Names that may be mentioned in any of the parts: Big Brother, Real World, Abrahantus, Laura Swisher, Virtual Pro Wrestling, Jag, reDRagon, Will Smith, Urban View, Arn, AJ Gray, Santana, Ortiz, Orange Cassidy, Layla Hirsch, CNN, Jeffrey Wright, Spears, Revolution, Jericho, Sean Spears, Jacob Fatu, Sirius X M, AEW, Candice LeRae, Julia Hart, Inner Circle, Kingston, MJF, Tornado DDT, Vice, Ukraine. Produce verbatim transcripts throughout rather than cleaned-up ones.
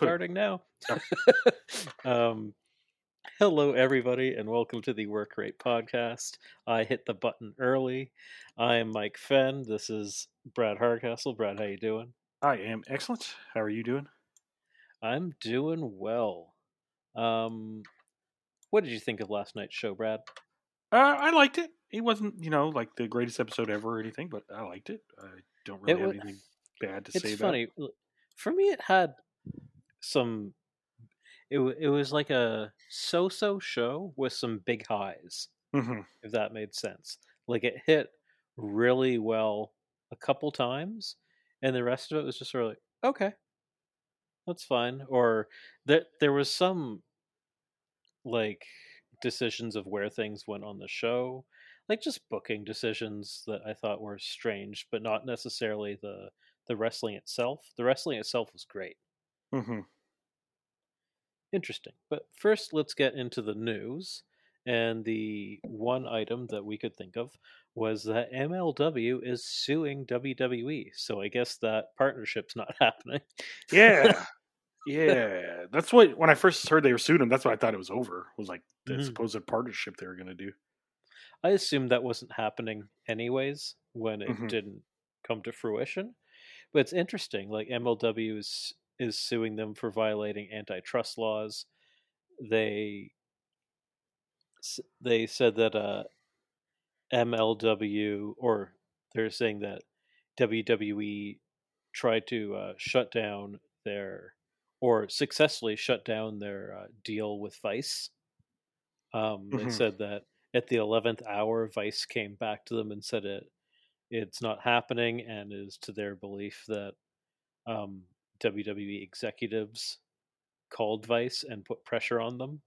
We're starting now. um, hello, everybody, and welcome to the Work Rate Podcast. I hit the button early. I am Mike Fenn. This is Brad Hardcastle. Brad, how you doing? I am excellent. How are you doing? I'm doing well. Um, what did you think of last night's show, Brad? Uh, I liked it. It wasn't, you know, like the greatest episode ever or anything, but I liked it. I don't really it have was, anything bad to it's say about it. It's funny. For me, it had some... It, it was like a so-so show with some big highs, mm-hmm. if that made sense. Like, it hit really well a couple times, and the rest of it was just sort of like, okay, that's fine. Or that there was some, like, decisions of where things went on the show. Like, just booking decisions that I thought were strange, but not necessarily the the wrestling itself. The wrestling itself was great. Mm-hmm. Interesting. But first, let's get into the news. And the one item that we could think of was that M L W is suing W W E. So I guess that partnership's not happening. Yeah. Yeah. That's what, when I first heard they were suing them, that's what I thought it was over. It was like the mm-hmm. supposed partnership they were going to do. I assumed that wasn't happening anyways when it mm-hmm. didn't come to fruition. But it's interesting, like M L W is, is suing them for violating antitrust laws. They they said that uh, M L W, or they're saying that W W E tried to uh, shut down their, or successfully shut down their uh, deal with Vice. Um, mm-hmm. They said that at the eleventh hour, Vice came back to them and said it it's not happening, and is to their belief that um, W W E executives called Vice and put pressure on them,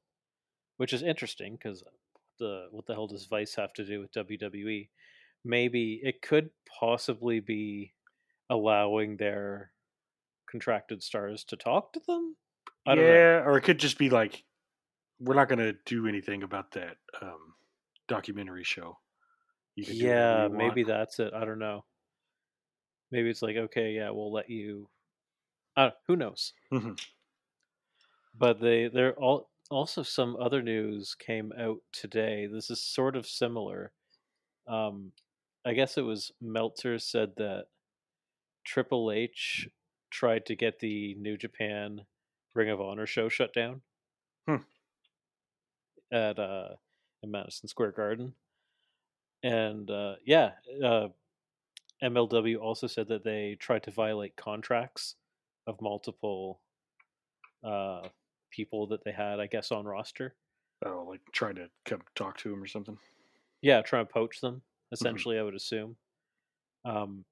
which is interesting because the what the hell does Vice have to do with W W E? Maybe it could possibly be allowing their contracted stars to talk to them. I don't yeah, know. Or it could just be like, we're not going to do anything about that um, documentary show. Yeah, maybe want. That's it. I don't know. Maybe it's like, okay, yeah, we'll let you. Uh, who knows? Mm-hmm. But they, they're all. Also, some other news came out today. This is sort of similar. Um, I guess it was Meltzer said that Triple H tried to get the New Japan Ring of Honor show shut down hmm. at uh, in Madison Square Garden. And, uh, yeah, uh, M L W also said that they tried to violate contracts of multiple uh, people that they had, I guess, on roster. Oh, like trying to come talk to them or something? Yeah, trying to poach them, essentially, mm-hmm. I would assume. Um,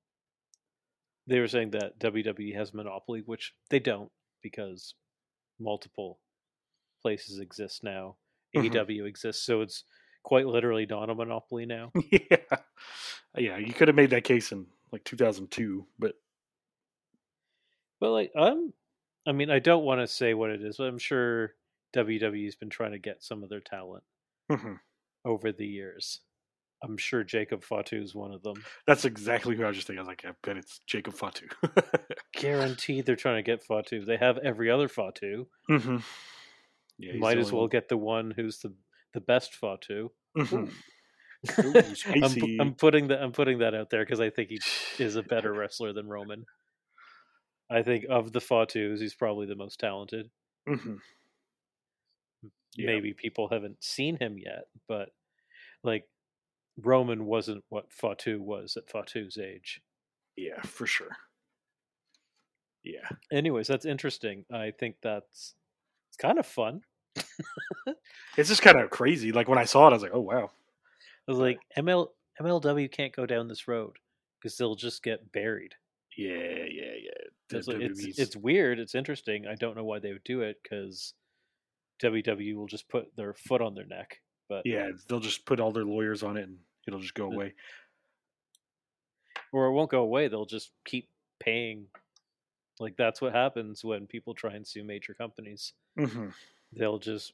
they were saying that W W E has monopoly, which they don't, because multiple places exist now. Mm-hmm. A E W exists, so it's quite literally not a monopoly now. Yeah. Yeah, you could have made that case in like two thousand two, but but like I'm I mean, I don't want to say what it is, but I'm sure W W E's been trying to get some of their talent mm-hmm. over the years. I'm sure Jacob Fatu is one of them. That's exactly who I was just thinking. I was like, I bet it's Jacob Fatu. Guaranteed they're trying to get Fatu. They have every other Fatu. Mm-hmm. Yeah, might as well get the one who's the The best Fatu. Mm-hmm. Ooh, I'm, pu- I'm putting that. I'm putting that out there because I think he is a better wrestler than Roman. I think of the Fatus, he's probably the most talented. Mm-hmm. Yeah. Maybe people haven't seen him yet, but like Roman wasn't what Fatu was at Fatu's age. Yeah, for sure. Yeah. Anyways, that's interesting. I think that's it's kind of fun. It's just kind of crazy. Like when I saw it, I was like, "Oh wow!" I was like, "M L M L W can't go down this road because they'll just get buried." Yeah, yeah, yeah. It's, like, it's, it's weird. It's interesting. I don't know why they would do it because W W E will just put their foot on their neck. But yeah, they'll just put all their lawyers on it, and it'll just go away. Or it won't go away. They'll just keep paying. Like that's what happens when people try and sue major companies. Mm-hmm. They'll just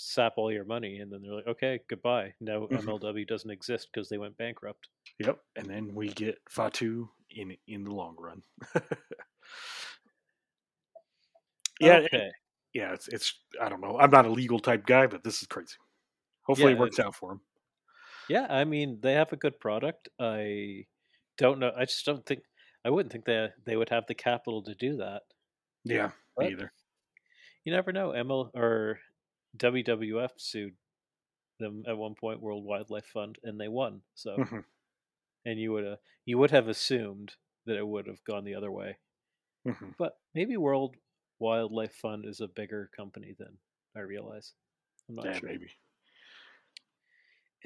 sap all your money, and then they're like, okay, goodbye. Now mm-hmm. M L W doesn't exist because they went bankrupt. Yep, and then we get Fatu in in the long run. Yeah, okay. it, yeah, it's it's. I don't know. I'm not a legal type guy, but this is crazy. Hopefully, yeah, it works it, out for him. Yeah, I mean, they have a good product. I don't know. I just don't think. I wouldn't think they they would have the capital to do that. Yeah, but me either. You never know. M L or W W F sued them at one point, World Wildlife Fund, and they won. So, mm-hmm. and you would uh, you would have assumed that it would have gone the other way, mm-hmm. but maybe World Wildlife Fund is a bigger company than I realize. I'm not yeah, sure. Maybe.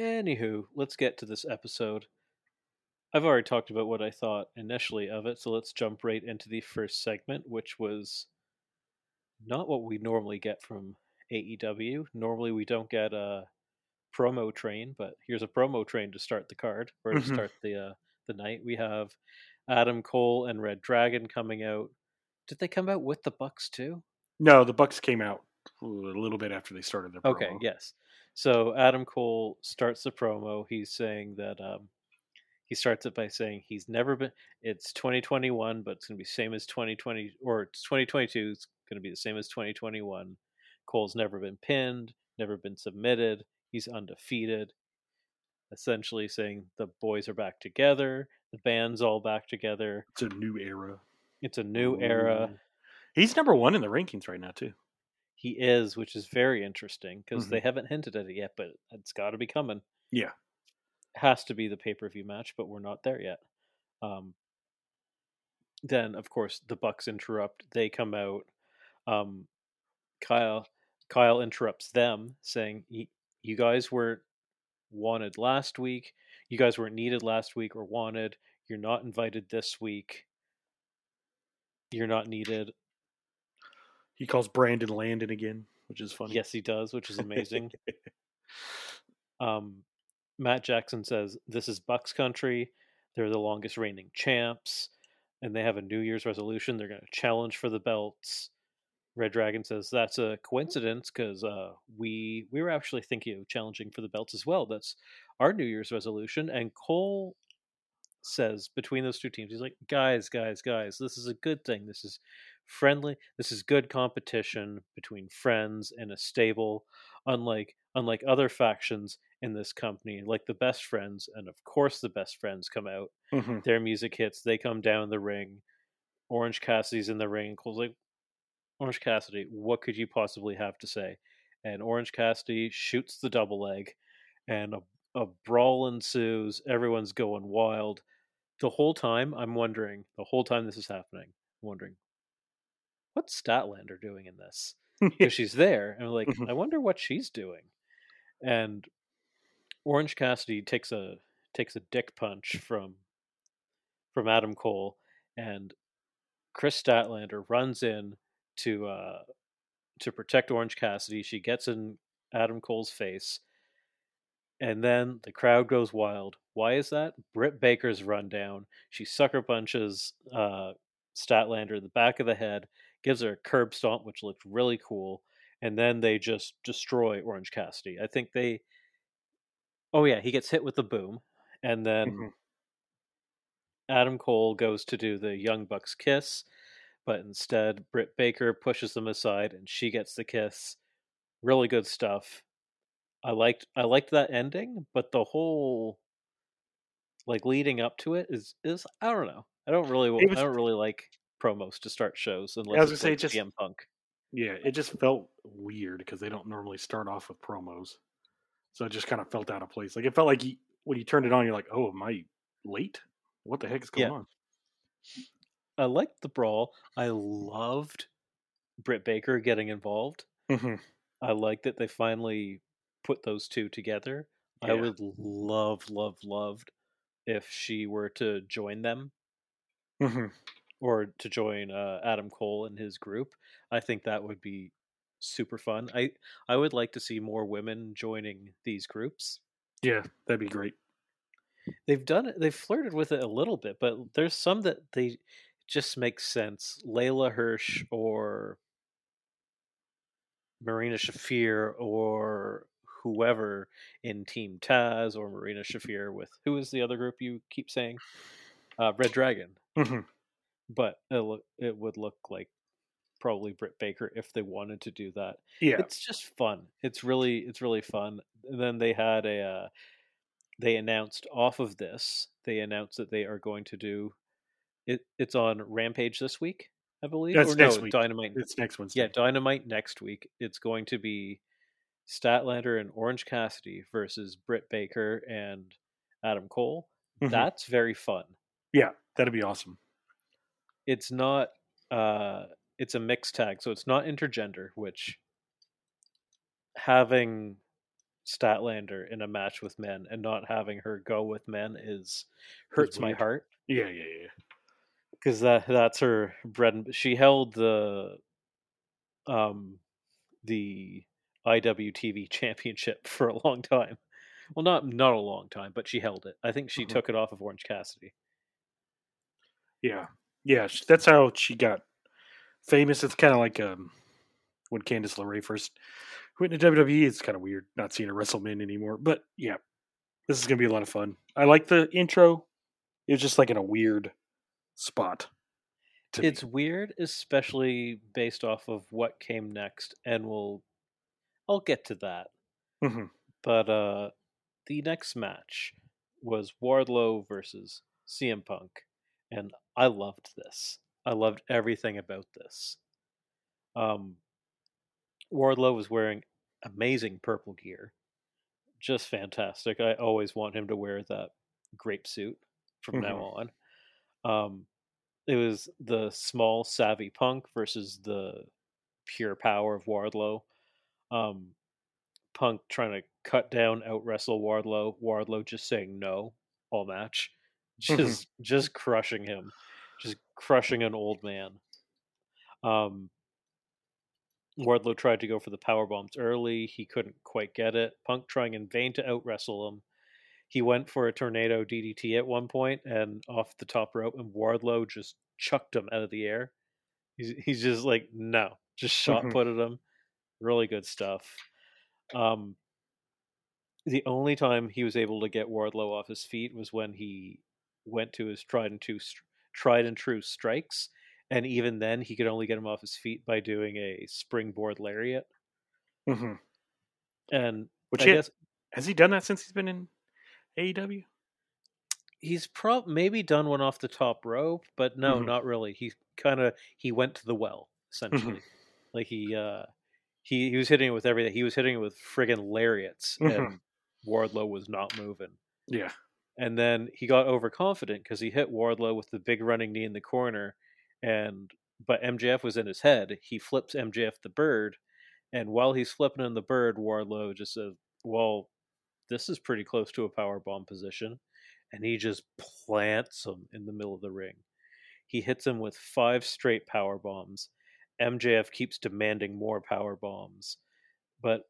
Anywho, let's get to this episode. I've already talked about what I thought initially of it, so let's jump right into the first segment, which was not what we normally get from A E W. Normally we don't get a promo train, but here's a promo train to start the card, or to mm-hmm. start the uh, the night. We have Adam Cole and reDRagon coming out. Did they come out with the Bucks too? No, the Bucks came out a little bit after they started their promo. Okay, yes. So Adam Cole starts the promo. He's saying that... Um, He starts it by saying he's never been, it's twenty twenty-one, but it's going to be same as twenty twenty, or it's twenty twenty-two, it's going to be the same as twenty twenty-one. Cole's never been pinned, never been submitted. He's undefeated. Essentially saying the boys are back together. The band's all back together. It's a new era. It's a new Ooh. era. He's number one in the rankings right now, too. He is, which is very interesting because mm-hmm. they haven't hinted at it yet, but it's got to be coming. Yeah. Has to be the pay-per-view match, but we're not there yet. Um, then, of course, the Bucks interrupt. They come out. Um, Kyle Kyle interrupts them, saying, you guys weren't wanted last week. You guys weren't needed last week or wanted. You're not invited this week. You're not needed. He calls Brandon Landon again, which is funny. Yes, he does, which is amazing. um. Matt Jackson says, this is Bucks country. They're the longest reigning champs, and they have a New Year's resolution. They're going to challenge for the belts. reDRagon says, that's a coincidence because uh, we we were actually thinking of challenging for the belts as well. That's our New Year's resolution. And Cole says, between those two teams, he's like, guys, guys, guys, this is a good thing. This is friendly. This is good competition between friends and a stable, unlike unlike other factions in this company, like the best friends. And of course the best friends come out, mm-hmm. their music hits, they come down the ring. Orange Cassidy's in the ring. Cole's like, Orange Cassidy, what could you possibly have to say? And Orange Cassidy shoots the double leg, and a, a brawl ensues. Everyone's going wild. The whole time I'm wondering, the whole time this is happening, I'm wondering, what's Statlander doing in this? Because she's there, and I'm like, I wonder what she's doing. And Orange Cassidy takes a takes a dick punch from from Adam Cole, and Chris Statlander runs in to uh, to protect Orange Cassidy. She gets in Adam Cole's face, and then the crowd goes wild. Why is that? Britt Baker's run down. She sucker punches uh, Statlander in the back of the head, gives her a curb stomp, which looked really cool, and then they just destroy Orange Cassidy. I think they... Oh, yeah, he gets hit with the boom, and then mm-hmm. Adam Cole goes to do the Young Bucks kiss, but instead Britt Baker pushes them aside, and she gets the kiss. Really good stuff. I liked I liked that ending, but the whole, like, leading up to it is, is I don't know. I don't really was, I don't really like promos to start shows unless I was it's like just, C M Punk. Yeah, it just felt weird because they don't normally start off with promos. So it just kind of felt out of place. Like, it felt like you, when you turned it on, you're like, oh, am I late? What the heck is going yeah. on? I liked the brawl. I loved Britt Baker getting involved. Mm-hmm. I liked that they finally put those two together. Yeah. I would love, love, loved if she were to join them mm-hmm. or to join uh, Adam Cole and his group. I think that would be super fun. I, I would like to see more women joining these groups. Yeah, that'd be great. They've done it. They've flirted with it a little bit, but there's some that they just make sense. Layla Hirsch or Marina Shafir or whoever in Team Taz, or Marina Shafir with, who is the other group you keep saying? Uh, reDRagon. Mm-hmm. But it, look, it would look like probably Britt Baker if they wanted to do that. Yeah, it's just fun. It's really it's really fun. And then they had a uh, they announced off of this. They announced that they are going to do it. It's on Rampage this week, I believe. That's or next no, week. Dynamite. It's next Wednesday. Yeah, Dynamite next week. It's going to be Statlander and Orange Cassidy versus Britt Baker and Adam Cole. Mm-hmm. That's very fun. Yeah, that'd be awesome. It's not. Uh, it's a mixed tag, so it's not intergender. Which having Statlander in a match with men and not having her go with men is hurts my heart. Yeah, yeah, yeah. Because that that's her bread and she held the um the I W T V championship for a long time. Well, not not a long time, but she held it. I think she mm-hmm. took it off of Orange Cassidy. Yeah, yeah, that's how she got famous. It's kind of like um, when Candice LeRae first went to W W E. It's kind of weird not seeing her WrestleMania anymore. But yeah, this is gonna be a lot of fun. I like the intro. It was just like in a weird spot. It's me. Weird, especially based off of what came next, and we'll I'll get to that. Mm-hmm. But uh, the next match was Wardlow versus C M Punk, and I loved this. I loved everything about this. Um, Wardlow was wearing amazing purple gear. Just fantastic. I always want him to wear that grape suit from mm-hmm. now on. Um, it was the small, savvy Punk versus the pure power of Wardlow. Um, Punk trying to cut down, out-wrestle Wardlow. Wardlow just saying no all match. Just mm-hmm. just crushing him. Just crushing an old man. Um, Wardlow tried to go for the power bombs early. He couldn't quite get it. Punk trying in vain to out-wrestle him. He went for a tornado D D T at one point and off the top rope, and Wardlow just chucked him out of the air. He's he's just like, no. Just shot put at him. Really good stuff. Um, the only time he was able to get Wardlow off his feet was when he went to his tried and true, tried and true strikes, and even then he could only get him off his feet by doing a springboard lariat. Mm-hmm. And which I he, guess, has he done that since he's been in A E W? He's prob maybe done one off the top rope, but no, mm-hmm. not really. He kind of he went to the well essentially, mm-hmm. like he uh, he he was hitting it with everything. He was hitting it with friggin' lariats, mm-hmm. and Wardlow was not moving. Yeah, and then he got overconfident because he hit Wardlow with the big running knee in the corner, and but M J F was in his head. He flips M J F the bird, and while he's flipping in the bird, Wardlow just says, "Well, this is pretty close to a powerbomb position," and he just plants him in the middle of the ring. He hits him with five straight power bombs. M J F keeps demanding more power bombs, but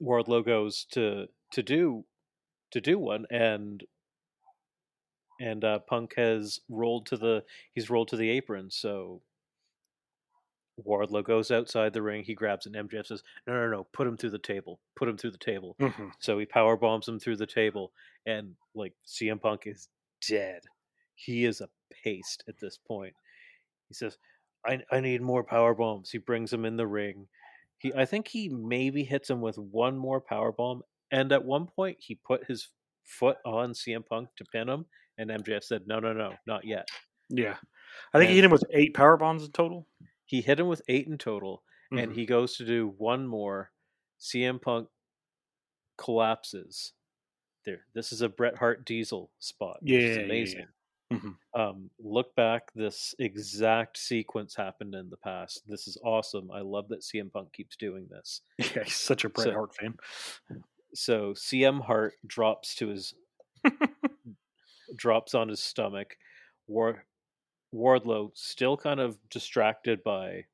Wardlow goes to to do to do one, and and uh, Punk has rolled to the he's rolled to the apron. So Wardlow goes outside the ring. He grabs an M J F, says, no, no, no, put him through the table. Put him through the table. Mm-hmm. So he power bombs him through the table, and like C M Punk is dead. He is a paste at this point. He says, I I need more power bombs. He brings him in the ring. He I think he maybe hits him with one more power bomb, and at one point he put his foot on C M Punk to pin him, and M J F said, no, no, no, not yet. Yeah. I think and, he hit him with eight power bombs in total. He hit him with eight in total, mm-hmm. and he goes to do one more. C M Punk collapses. There, this is a Bret Hart Diesel spot. Yeah, which is amazing. Yeah, yeah. Mm-hmm. Um, look back. This exact sequence happened in the past. This is awesome. I love that C M Punk keeps doing this. Yeah, he's such a Bret so, Hart fan. So C M Hart drops to his drops on his stomach. War. Wardlow, still kind of distracted by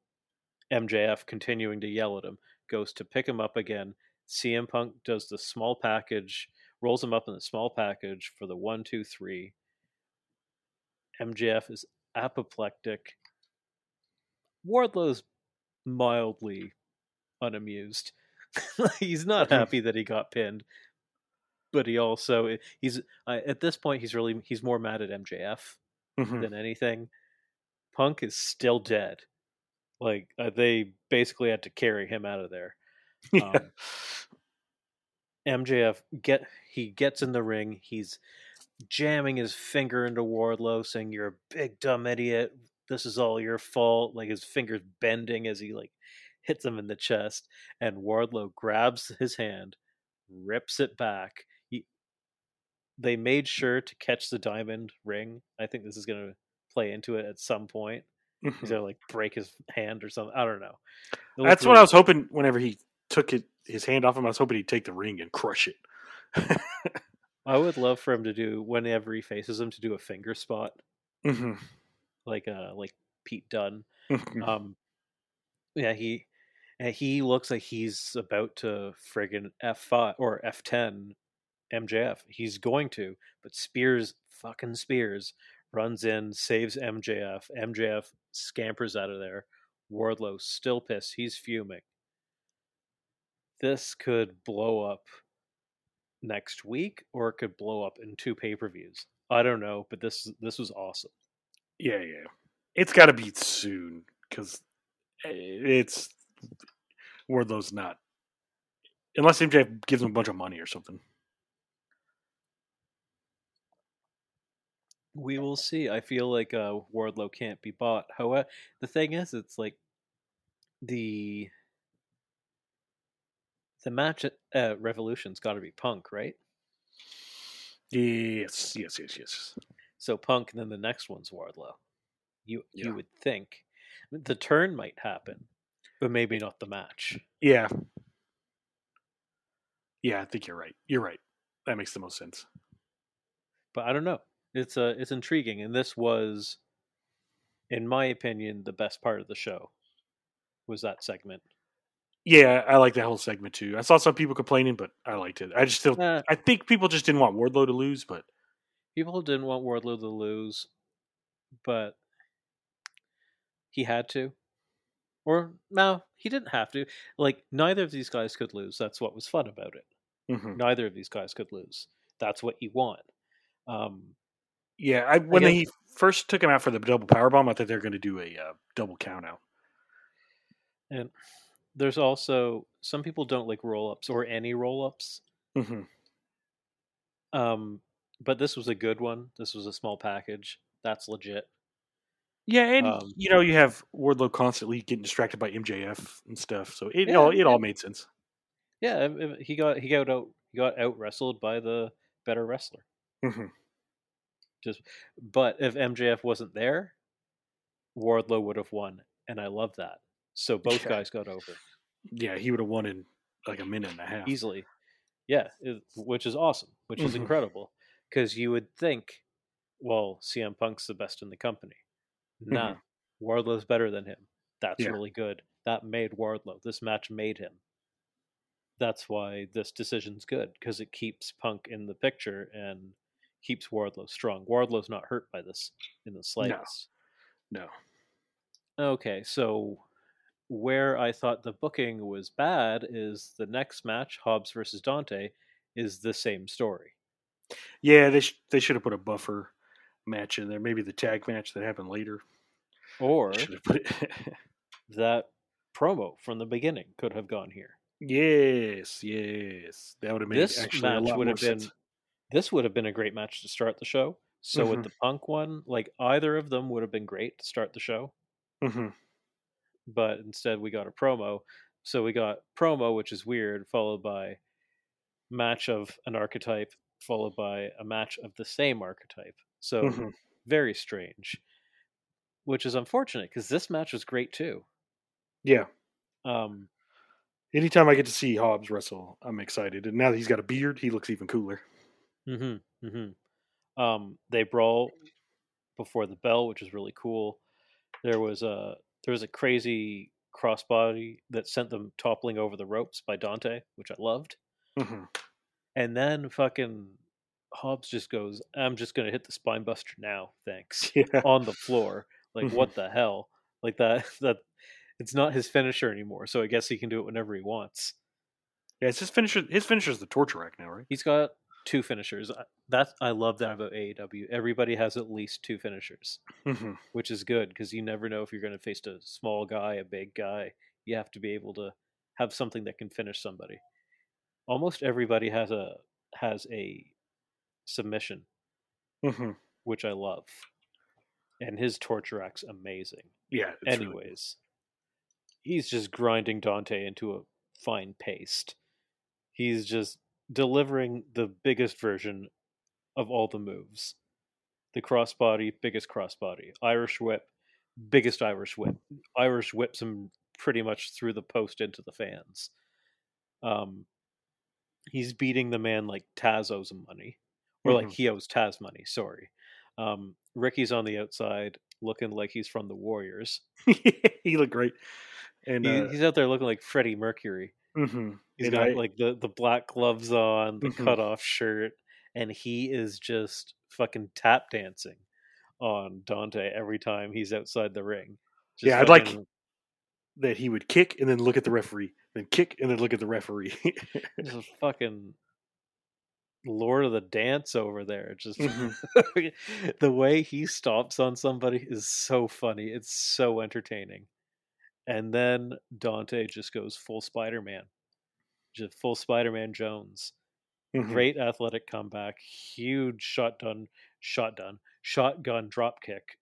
M J F continuing to yell at him, goes to pick him up again. C M Punk does the small package, rolls him up in the small package for the one, two, three. M J F is apoplectic. Wardlow's mildly unamused. He's not happy that he got pinned, but he also he's uh, at this point he's really he's more mad at M J F. Mm-hmm. than anything. Punk is still dead. Like uh, they basically had to carry him out of there. Yeah. Um, M J F get he gets in the ring. He's jamming his finger into Wardlow, saying, "You're a big dumb idiot. This is all your fault." Like his finger's bending as he like hits him in the chest, and Wardlow grabs his hand, rips it back. He, they made sure to catch the diamond ring. I think this is going to play into it at some point. Mm-hmm. He's going to like break his hand or something. I don't know. That's really what I was hoping. Whenever he took it, his hand off him, I was hoping he'd take the ring and crush it. I would love for him to do, whenever he faces him, to do a finger spot. Mm-hmm. Like uh, like Pete Dunne. Mm-hmm. Um, yeah, he and he looks like he's about to friggin' F five or F ten M J F. He's going to, but Spears, fucking Spears, runs in, saves M J F. M J F scampers out of there. Wardlow still pissed. He's fuming. This could blow up next week, or it could blow up in two pay-per-views. I don't know, but this this was awesome. Yeah, yeah. It's got to be soon, because it's... Wardlow's not... Unless M J F gives him a bunch of money or something. We will see. I feel like uh, Wardlow can't be bought. However, the thing is, it's like the... The match at uh, Revolution's got to be Punk, right? Yes, yes, yes, yes. So Punk, and then the next one's Wardlow. You yeah. you would think the turn might happen, but maybe not the match. Yeah, yeah, I think you're right. You're right. That makes the most sense. But I don't know. It's uh, it's intriguing, and this was, in my opinion, the best part of the show. Was that segment? Yeah, I like that whole segment too. I saw some people complaining, but I liked it. I just still, uh, I think people just didn't want Wardlow to lose, but people didn't want Wardlow to lose, but he had to, or no, he didn't have to. Like neither of these guys could lose. That's what was fun about it. Mm-hmm. Neither of these guys could lose. That's what you want. Um, yeah, I when I guess, they first took him out for the double powerbomb, I thought they were going to do a uh, double count out, and. There's also some people don't like roll-ups or any roll-ups. Mm-hmm. Um, but this was a good one. This was a small package. That's legit. Yeah, and um, you know you have Wardlow constantly getting distracted by M J F and stuff, so it, yeah, it all it, it all made sense. Yeah, he got he got out he got out wrestled by the better wrestler. Mm-hmm. Just, but if M J F wasn't there, Wardlow would have won, and I love that. So both yeah. guys got over. Yeah, he would have won in like a minute and a half. Easily. Yeah, it, which is awesome, which mm-hmm. is incredible. Because you would think, well, C M Punk's the best in the company. Nah, mm-hmm. Wardlow's better than him. That's yeah. really good. That made Wardlow. This match made him. That's why this decision's good, because it keeps Punk in the picture and keeps Wardlow strong. Wardlow's not hurt by this in the slightest. No. no. Okay, so... Where I thought the booking was bad is the next match, Hobbs versus Dante, is the same story. Yeah, they sh- they should have put a buffer match in there. Maybe the tag match that happened later. Or put that promo from the beginning could have gone here. Yes, yes. That would have made this actually match a lot would more have sense. Been, this would have been a great match to start the show. So mm-hmm. with the Punk one, like either of them would have been great to start the show. Mm-hmm. But instead we got a promo. So we got promo, which is weird, followed by match of an archetype, followed by a match of the same archetype. So mm-hmm. very strange, which is unfortunate because this match was great too. Yeah. Um, Anytime I get to see Hobbs wrestle, I'm excited. And now that he's got a beard, he looks even cooler. Mm-hmm, mm-hmm. Um, they brawl before the bell, which is really cool. There was a... There was a crazy crossbody that sent them toppling over the ropes by Dante, which I loved. Mm-hmm. And then fucking Hobbs just goes, "I'm just going to hit the spine buster now, thanks." Yeah. On the floor. Like, mm-hmm. what the hell? Like, that, that, it's not his finisher anymore, so I guess he can do it whenever he wants. Yeah, it's his finisher. His finisher is the torture rack now, right? He's got two finishers. That I love that about A E W. Everybody has at least two finishers, mm-hmm. which is good because you never know if you're going to face a small guy, a big guy. You have to be able to have something that can finish somebody. Almost everybody has a has a submission, mm-hmm. which I love. And his torture act's amazing. Yeah. Anyways, really... he's just grinding Dante into a fine paste. He's just delivering the biggest version of all the moves. The crossbody, biggest crossbody. Irish whip, biggest Irish whip. Irish whips him pretty much through the post into the fans. Um, he's beating the man like Taz owes him money. Or mm-hmm. like he owes Taz money, sorry. Um, Ricky's on the outside looking like he's from the Warriors. He looked great. And he, uh, he's out there looking like Freddie Mercury. Mm-hmm. He's and got I, like the, the black gloves on, the mm-hmm. cutoff shirt, and he is just fucking tap dancing on Dante every time he's outside the ring. Just yeah, I'd like that he would kick and then look at the referee, then kick and then look at the referee. Just fucking Lord of the Dance over there. Just mm-hmm. the way he stomps on somebody is so funny. It's so entertaining. And then Dante just goes full Spider-Man. Just full Spider-Man Jones. Mm-hmm. Great athletic comeback. Huge shotgun, shotgun, shotgun drop kick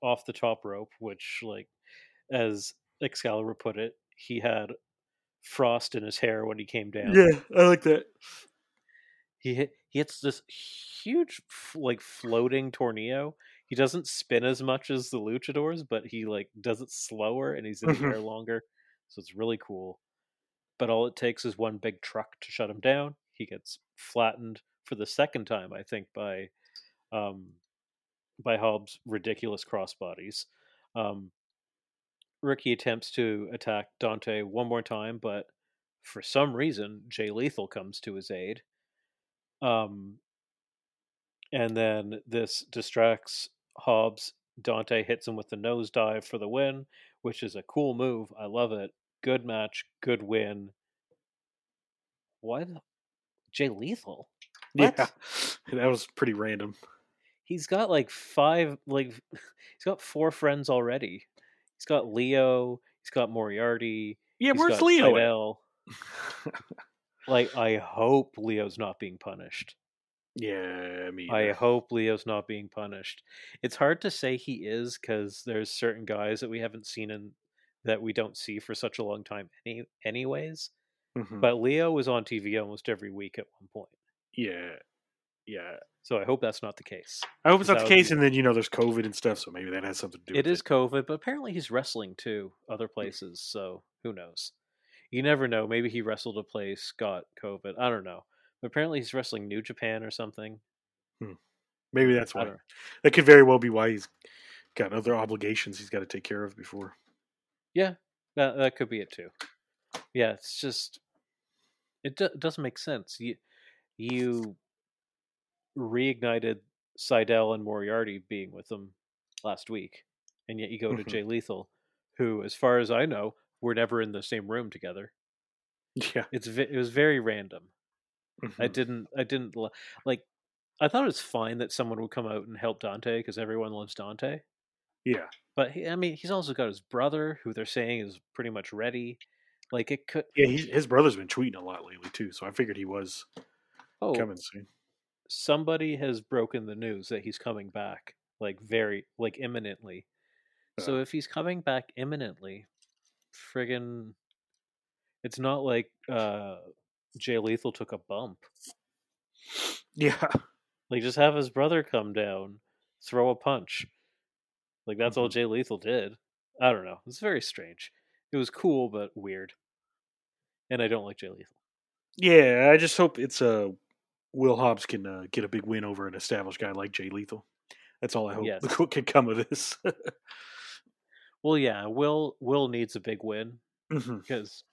off the top rope, which, like, as Excalibur put it, he had frost in his hair when he came down. Yeah, I like that. He hit, he hits this huge, like, floating tornado. He doesn't spin as much as the luchadors, but he, like, does it slower and he's in mm-hmm. the air longer. So it's really cool. But all it takes is one big truck to shut him down. He gets flattened for the second time, I think, by um, by Hobbs' ridiculous crossbodies. Um, Ricky attempts to attack Dante one more time, but for some reason, Jay Lethal comes to his aid. Um, and then this distracts Hobbs. Dante hits him with the nosedive for the win, which is a cool move. I love it. Good match, good win. What? Jay Lethal? What? Yeah, that was pretty random. He's got like five, like he's got four friends already. He's got Lio. He's got Moriarty. Yeah, where's Lio? Like, I hope Leo's not being punished. Yeah, I mean, I hope Leo's not being punished. It's hard to say he is because there's certain guys that we haven't seen in. That we don't see for such a long time any, anyways. Mm-hmm. But Lio was on T V almost every week at one point. Yeah. Yeah. So I hope that's not the case. I hope it's not the case, and then, you know, there's COVID and stuff, so maybe that has something to do with it. It is COVID, but apparently he's wrestling, too, other places, so who knows? You never know. Maybe he wrestled a place, got COVID. I don't know. But apparently he's wrestling New Japan or something. Hmm. Maybe that's why. That could very well be why he's got other obligations he's got to take care of before. Yeah, that that could be it too. Yeah, it's just it do, doesn't make sense. You you reignited Seidel and Moriarty being with them last week, and yet you go to mm-hmm. Jay Lethal, who, as far as I know, were never in the same room together. Yeah, it's it was very random. Mm-hmm. I didn't I didn't like. I thought it was fine that someone would come out and help Dante because everyone loves Dante. Yeah. But, he, I mean, he's also got his brother, who they're saying is pretty much ready. Like, it could... Yeah, he, his brother's been tweeting a lot lately, too, so I figured he was oh, coming soon. Somebody has broken the news that he's coming back, like, very, like, imminently. Uh, so if he's coming back imminently, friggin'... It's not like uh, Jay Lethal took a bump. Yeah. Like, just have his brother come down, throw a punch. Like, that's mm-hmm. all Jay Lethal did. I don't know. It's very strange. It was cool, but weird. And I don't like Jay Lethal. Yeah, I just hope it's uh, Will Hobbs can uh, get a big win over an established guy like Jay Lethal. That's all I hope yes. can come of this. Well, yeah, Will Will needs a big win. Mm-hmm. because,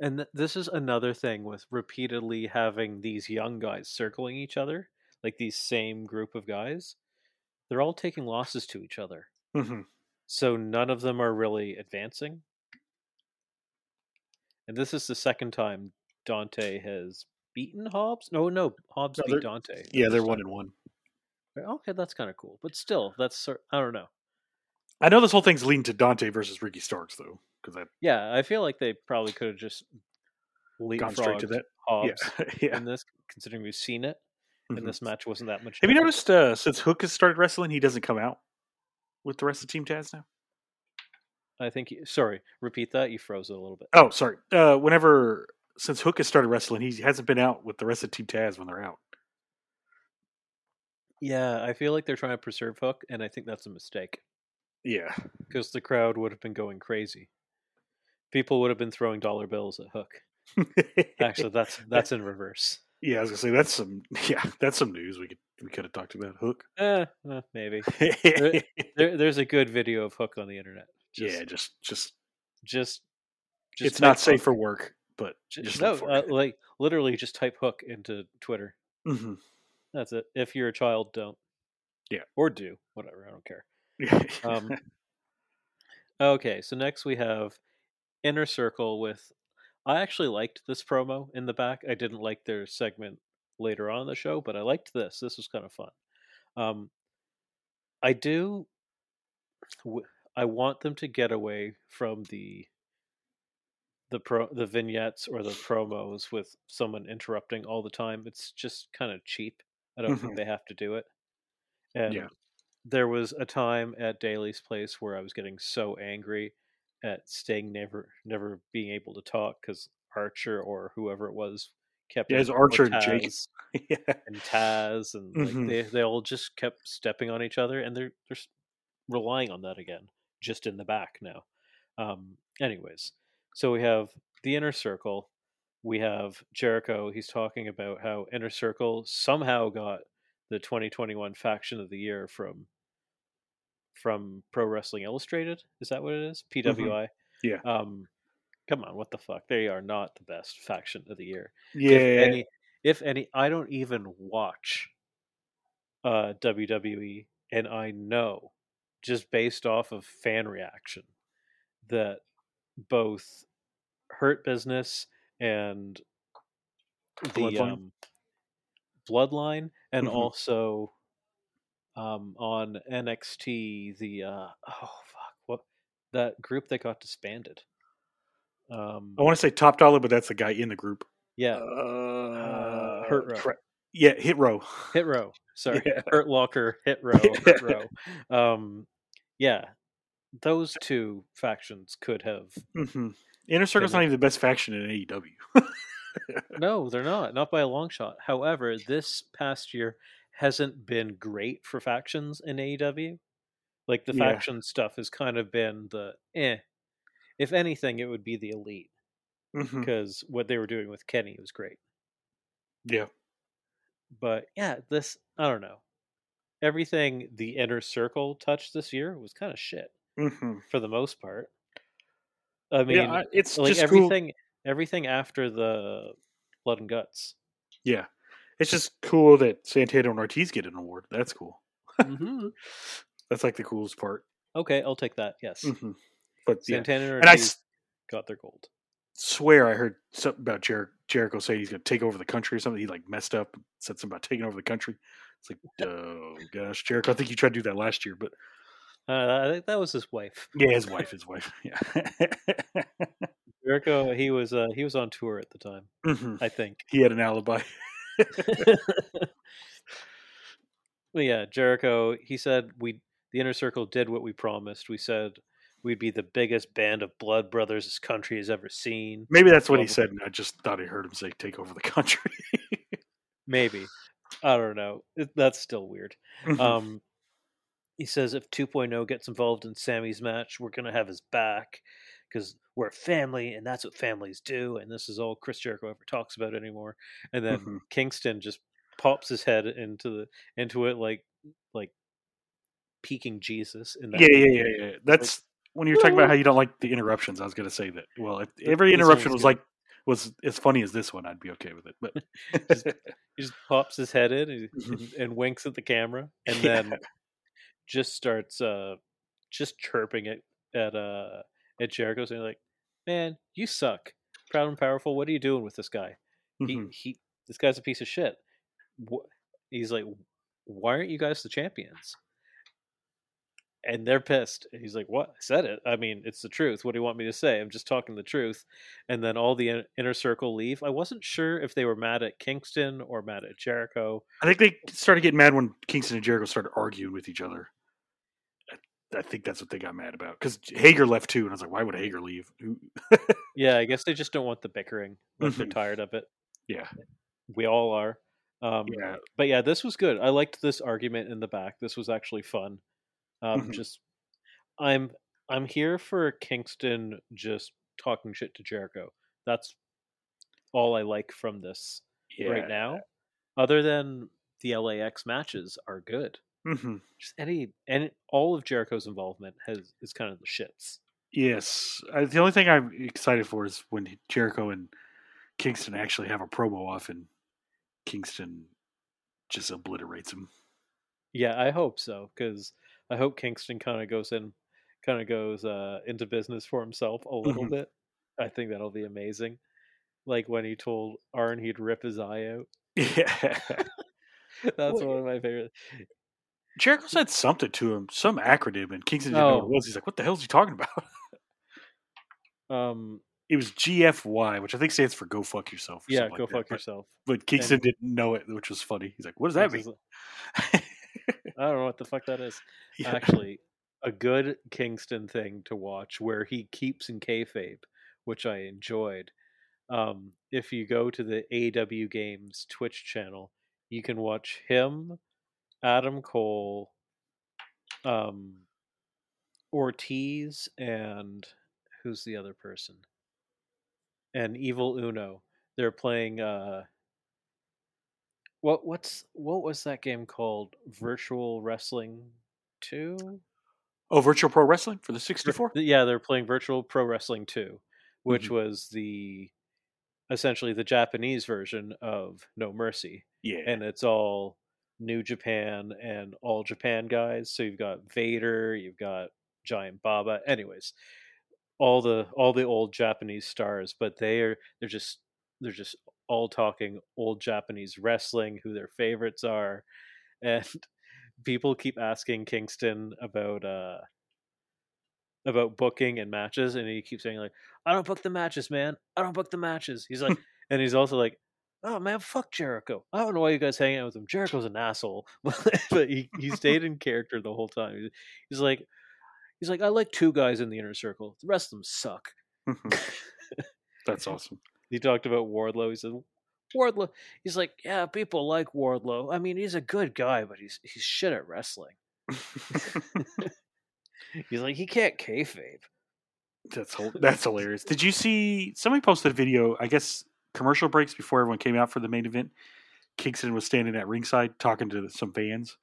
And th- this is another thing with repeatedly having these young guys circling each other, like these same group of guys. They're all taking losses to each other. Mm-hmm. So none of them are really advancing. And this is the second time Dante has beaten Hobbs? No, no, Hobbs no, beat Dante. Yeah, they're time. one and one. Okay, that's kind of cool. But still, that's, I don't know. I know this whole thing's leading to Dante versus Ricky Starks, though. Cause I, yeah, I feel like they probably could have just gone straight to that. Hobbs yeah. yeah. in this, considering we've seen it. Mm-hmm. And this match wasn't that much. Have different. you noticed uh, since Hook has started wrestling, he doesn't come out with the rest of Team Taz now? I think, he, sorry, repeat that. You froze it a little bit. Oh, sorry. Uh, whenever, since Hook has started wrestling, he hasn't been out with the rest of Team Taz when they're out. Yeah, I feel like they're trying to preserve Hook, and I think that's a mistake. Yeah. Because the crowd would have been going crazy. People would have been throwing dollar bills at Hook. Actually, that's that's in reverse. Yeah, I was gonna say that's some yeah, that's some news we could we could have talked about Hook. Uh, uh maybe. there, there, there's a good video of Hook on the internet. Just, yeah, just just just just it's not safe Hook. for work, but just, just no, uh, like literally just type Hook into Twitter. Mm-hmm. That's it. If you're a child, don't. Yeah, or do whatever. I don't care. um, okay, so next we have Inner Circle with. I actually liked this promo in the back. I didn't like their segment later on in the show, but I liked this. This was kind of fun. Um, I do. W- I want them to get away from the the pro the vignettes or the promos with someone interrupting all the time. It's just kind of cheap. I don't mm-hmm. think they have to do it. And yeah. There was a time at Daly's place where I was getting so angry at staying never never being able to talk because Archer or whoever it was kept yeah, it was Archer and Jake yeah. and Taz and mm-hmm. like they they all just kept stepping on each other, and they're they're relying on that again just in the back now. Um, anyways, so we have the Inner Circle. We have Jericho. He's talking about how Inner Circle somehow got the twenty twenty-one Faction of the Year from. From Pro Wrestling Illustrated, is that what it is? P W I. Mm-hmm. Yeah. Um, come on, what the fuck? They are not the best faction of the year. Yeah. If any, if any I don't even watch uh, W W E, and I know, just based off of fan reaction, that both Hurt Business and the Bloodline, um, Bloodline and mm-hmm. also. Um, on N X T, the uh, oh fuck, what that group that got disbanded. Um, I want to say Top Dollar, but that's the guy in the group. Yeah, uh, uh, Hit Row. Cra- yeah, Hit Row. Hit Row. Sorry, yeah. Hurt Locker. Hit Row. Hit Row. Um, yeah, those two factions could have. Mm-hmm. Inner Circle's not even the best faction in A E W. No, they're not. Not by a long shot. However, this past year. Hasn't been great for factions in A E W. Like the yeah. faction stuff has kind of been the eh. If anything, it would be the Elite mm-hmm. because what they were doing with Kenny was great. Yeah, but yeah, this I don't know. Everything the Inner Circle touched this year was kind of shit mm-hmm. for the most part. I mean, yeah, it's like just everything. Cool. Everything after the Blood and Guts. Yeah. It's just cool that Santana and Ortiz get an award. That's cool. Mm-hmm. That's like the coolest part. Okay, I'll take that. Yes, mm-hmm. but Santana yeah. and Ortiz and I s- got their gold. Swear, I heard something about Jer- Jericho saying he's going to take over the country or something. He like messed up and said something about taking over the country. It's like, oh gosh, Jericho. I think you tried to do that last year, but uh, I think that was his wife. Yeah, his wife. His wife. Yeah. Jericho. He was uh, he was on tour at the time. Mm-hmm. I think he had an alibi. Well, yeah, Jericho, he said we the Inner Circle did what we promised. We said we'd be the biggest band of blood brothers this country has ever seen. Maybe that's Probably. what he said, and I just thought I heard him say take over the country. Maybe. I don't know. That's still weird. Um, he says if two point oh gets involved in Sammy's match, we're going to have his back because we're a family, and that's what families do, and this is all Chris Jericho ever talks about anymore. And then mm-hmm. Kingston just pops his head into the into it like like peeking Jesus. In that yeah, yeah, yeah, yeah. That's like, when you're talking about how you don't like the interruptions. I was going to say that. Well, if every interruption was like was as funny as this one, I'd be okay with it. But just, he just pops his head in and, mm-hmm. and winks at the camera, and then yeah. just starts uh, just chirping it at uh. at Jericho, saying like, "Man, you suck. Proud and powerful. What are you doing with this guy? Mm-hmm. He he this guy's a piece of shit. He's like, why aren't you guys the champions? And they're pissed. And he's like, what? I said it. I mean, it's the truth. What do you want me to say? I'm just talking the truth. And then all the Inner Circle leave. I wasn't sure if they were mad at Kingston or mad at Jericho. I think they started getting mad when Kingston and Jericho started arguing with each other. I, I think that's what they got mad about. Because Hager left too. And I was like, why would Hager leave? Yeah, I guess they just don't want the bickering. Like mm-hmm. They're tired of it. Yeah. We all are. Um, yeah. But yeah, this was good. I liked this argument in the back. This was actually fun. Um, mm-hmm. Just, I'm I'm here for Kingston just talking shit to Jericho. That's all I like from this yeah. right now. Other than the L A X matches are good. Mm-hmm. Just any and all of Jericho's involvement has is kind of the shits. Yes, I, the only thing I'm excited for is when Jericho and Kingston actually have a promo off and Kingston just obliterates him. Yeah, I hope so, because I hope Kingston kind of goes in, kind of goes uh, into business for himself a little mm-hmm. bit. I think that'll be amazing. Like when he told Arn he'd rip his eye out. Yeah, that's well, one of my favorites. Jericho said something to him, some acronym, and Kingston didn't oh. know what it was. He's like, "What the hell is he talking about?" um, it was G F Y, which I think stands for "Go fuck yourself." Or yeah, go like fuck that. yourself. But, but Kingston and, didn't know it, which was funny. He's like, "What does that mean?" I don't know what the fuck that is. Yeah. Actually, a good Kingston thing to watch where he keeps in kayfabe, which I enjoyed. Um, if you go to the A E W Games Twitch channel, you can watch him, Adam Cole, um, Ortiz, and who's the other person? And Evil Uno. They're playing... Uh, What what's what was that game called? Virtual Wrestling two? Oh, Virtual Pro Wrestling for the sixty-four? Yeah, they're playing Virtual Pro Wrestling two, which mm-hmm. was the essentially the Japanese version of No Mercy. Yeah. And it's all New Japan and All Japan guys. So you've got Vader, you've got Giant Baba. Anyways, all the all the old Japanese stars, but they are they're just they're just all talking old Japanese wrestling, who their favorites are. And people keep asking Kingston about uh, about booking and matches. And he keeps saying like, I don't book the matches, man. I don't book the matches. He's like, and he's also like, oh man, fuck Jericho. I don't know why you guys hang out with him. Jericho's an asshole. But he, he stayed in character the whole time. He's like, he's like, I like two guys in the Inner Circle. The rest of them suck. That's awesome. He talked about Wardlow. He said, Wardlow. He's like, yeah, people like Wardlow. I mean, he's a good guy, but he's he's shit at wrestling. He's like, he can't kayfabe. That's that's hilarious. Did you see, somebody posted a video, I guess, commercial breaks before everyone came out for the main event. Kingston was standing at ringside talking to some fans.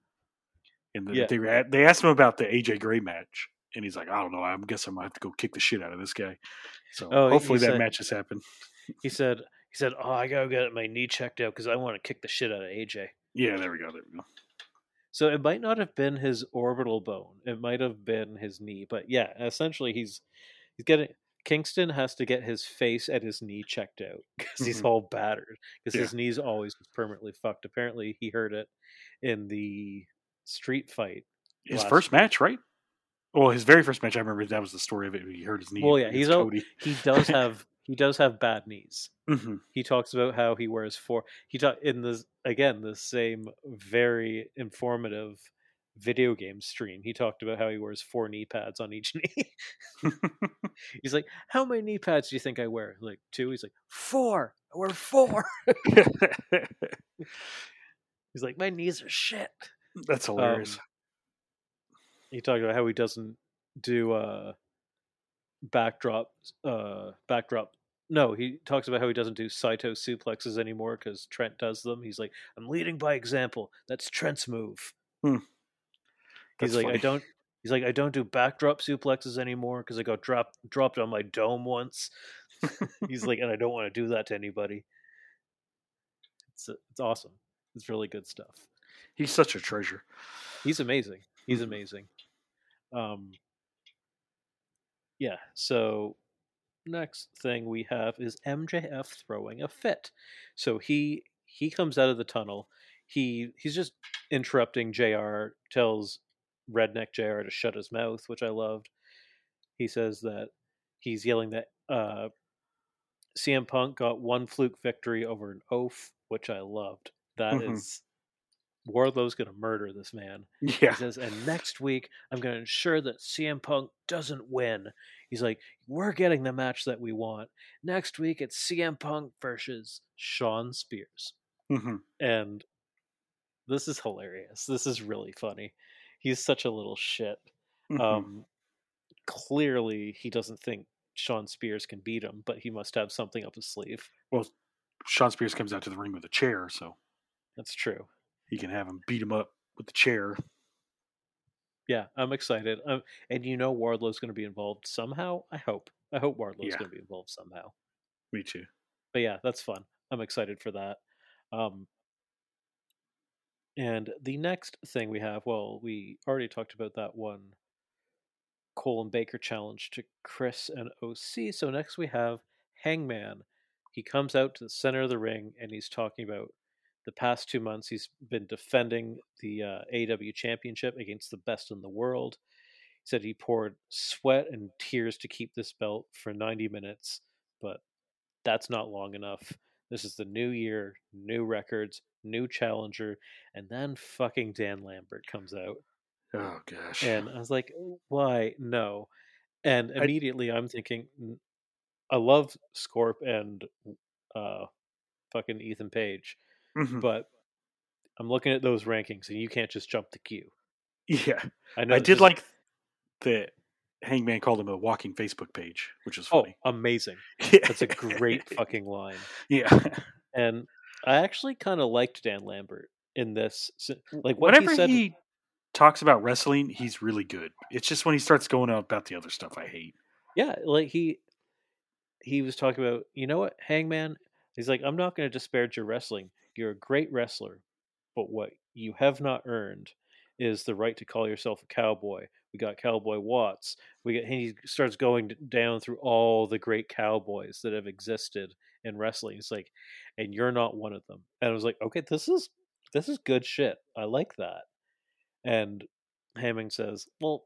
And the, yeah. they, were, they asked him about the A J Gray match. And he's like, I don't know. I guess I'm going to have to go kick the shit out of this guy. So oh, hopefully that said, match has happened. He said, "He said, oh, I gotta get my knee checked out because I want to kick the shit out of A J." Yeah, there we go, there we go. So it might not have been his orbital bone; it might have been his knee. But yeah, essentially, he's he's getting Kingston has to get his face and his knee checked out because mm-hmm. he's all battered because yeah. his knee's always permanently fucked. Apparently, he hurt it in the street fight. His first week. match, right? Well, his very first match. I remember that was the story of it. He hurt his knee. Well, yeah, he's all, he does have. He does have bad knees. Mm-hmm. He talks about how he wears four. He talk in this again the same very informative video game stream. He talked about how he wears four knee pads on each knee. He's like, "How many knee pads do you think I wear?" Like two. He's like, four. I wear four. He's like, "My knees are shit." That's hilarious. Um, he talked about how he doesn't do. Uh, Backdrop, uh, backdrop. No, he talks about how he doesn't do Saito suplexes anymore because Trent does them. He's like, I'm leading by example. That's Trent's move. Hmm. That's he's like, funny. I don't. He's like, I don't do backdrop suplexes anymore because I got dropped dropped on my dome once. He's like, and I don't want to do that to anybody. It's it's awesome. It's really good stuff. He's such a treasure. He's amazing. He's amazing. Um. Yeah, so next thing we have is M J F throwing a fit. So he He comes out of the tunnel. He he's just interrupting J R, tells Redneck J R to shut his mouth, which I loved. He says that he's yelling that uh, C M Punk got one fluke victory over an oaf, which I loved. That mm-hmm. is... Wardlow's going to murder this man. Yeah. He says, and next week, I'm going to ensure that C M Punk doesn't win. He's like, we're getting the match that we want. Next week, it's C M Punk versus Sean Spears. Mm-hmm. And this is hilarious. This is really funny. He's such a little shit. Mm-hmm. Um, clearly, he doesn't think Sean Spears can beat him, but he must have something up his sleeve. Well, Sean Spears comes out to the ring with a chair, so. That's true. You can have him beat him up with the chair. Yeah, I'm excited. Um, and you know Wardlow's going to be involved somehow. I hope. I hope Wardlow's yeah. going to be involved somehow. Me too. But yeah, that's fun. I'm excited for that. Um, and the next thing we have, well, we already talked about that one Cole and Baker challenge to Chris and O C. So next we have Hangman. He comes out to the center of the ring and he's talking about the past two months, he's been defending the uh, A E W championship against the best in the world. He said he poured sweat and tears to keep this belt for ninety minutes, but that's not long enough. This is the new year, new records, new challenger, and then fucking Dan Lambert comes out. Oh, gosh. And I was like, why? No. And immediately I... I'm thinking, I love Scorp and uh, fucking Ethan Page. Mm-hmm. But I'm looking at those rankings, and you can't just jump the queue. Yeah, I know. I did is... like that Hangman called him a walking Facebook page, which is funny. Oh, amazing! That's a great fucking line. Yeah, and I actually kind of liked Dan Lambert in this. Like what whenever he, said... he talks about wrestling, he's really good. It's just when he starts going out about the other stuff, I hate. Yeah, like he he was talking about, you know what, Hangman. He's like, I'm not going to disparage your wrestling. You're a great wrestler, but what you have not earned is the right to call yourself a cowboy. We got Cowboy Watts. We get, he starts going down through all the great cowboys that have existed in wrestling. It's like, and you're not one of them. And I was like, okay, this is this is good shit. I like that. And Hamming says, well,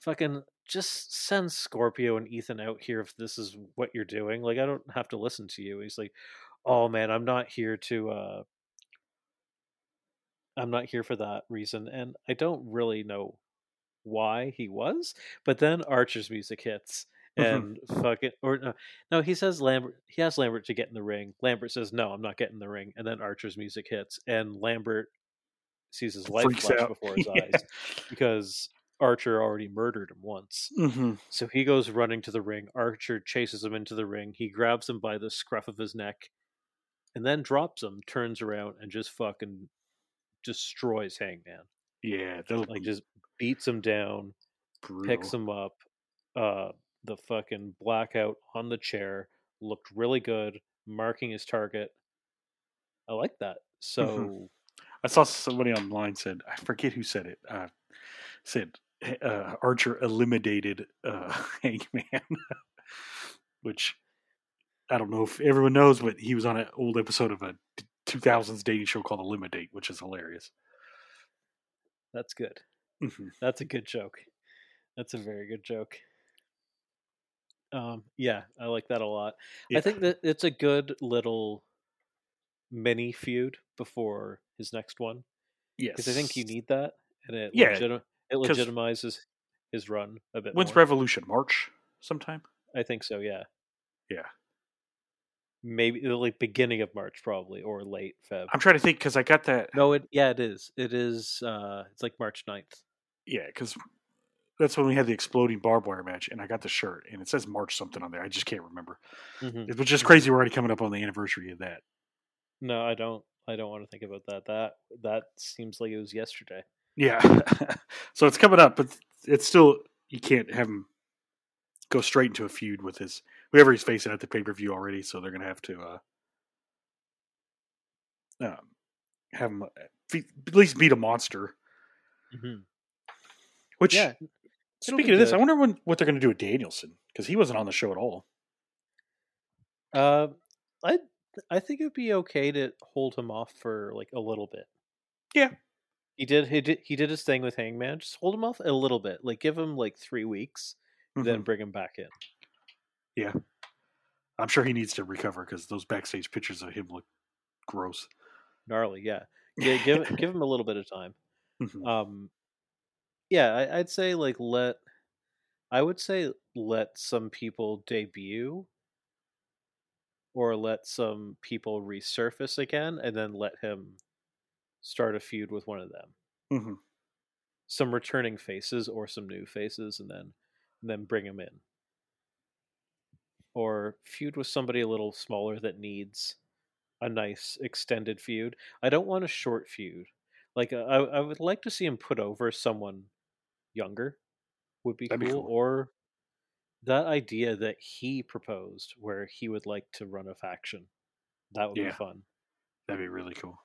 fucking just send Scorpio and Ethan out here if this is what you're doing. Like, I don't have to listen to you. He's like, oh man, I'm not here to, uh, I'm not here for that reason. And I don't really know why he was, but then Archer's music hits and mm-hmm. fuck it. Or no, no, he says Lambert, he asks Lambert to get in the ring. Lambert says, no, I'm not getting in the ring. And then Archer's music hits and Lambert sees his life flash before his yeah. eyes because Archer already murdered him once. Mm-hmm. So he goes running to the ring. Archer chases him into the ring. He grabs him by the scruff of his neck. And then drops him, turns around, and just fucking destroys Hangman. Yeah, like be just beats him down, brutal. Picks him up. Uh, the fucking blackout on the chair looked really good, marking his target. I like that. So, mm-hmm. I saw somebody online said, I forget who said it. Uh, said uh, Archer eliminated uh, Hangman, which. I don't know if everyone knows, but he was on an old episode of a two thousands dating show called Eliminate, which is hilarious. That's good. Mm-hmm. That's a good joke. That's a very good joke. Um, yeah, I like that a lot. Yeah. I think that it's a good little mini feud before his next one. Yes. Because I think you need that, and it, yeah, legit- it legitimizes his run a bit. When's more. Revolution? March sometime? I think so, yeah. Yeah. Maybe like beginning of March, probably, or late February. I'm trying to think because I got that. No, it yeah, it is. It is. Uh, it's like March ninth. Yeah, because that's when we had the exploding barbed wire match, and I got the shirt, and it says March something on there. I just can't remember. Mm-hmm. It was just crazy. We're already coming up on the anniversary of that. No, I don't. I don't want to think about that. That that seems like it was yesterday. Yeah. So it's coming up, but it's still you can't have him go straight into a feud with his. Whoever he's facing at the pay-per-view already, so they're going to have to uh, um, have him at least beat a monster. Mm-hmm. Which, yeah, speaking of this, good. I wonder when, what they're going to do with Danielson, because he wasn't on the show at all. Uh, I I think it'd be okay to hold him off for like a little bit. Yeah. He did he did he did his thing with Hangman. Just hold him off a little bit. Like give him like three weeks, mm-hmm. then bring him back in. Yeah. I'm sure he needs to recover because those backstage pictures of him look gross. Gnarly, yeah. Yeah, give give him a little bit of time. Mm-hmm. Um Yeah, I, I'd say like let I would say let some people debut or let some people resurface again and then let him start a feud with one of them. Mm-hmm. Some returning faces or some new faces and then and then bring him in. Or feud with somebody a little smaller that needs a nice extended feud. I don't want a short feud. Like I, I would like to see him put over someone younger would be cool. be cool. Or that idea that he proposed where he would like to run a faction. That would yeah. be fun. That'd be really cool.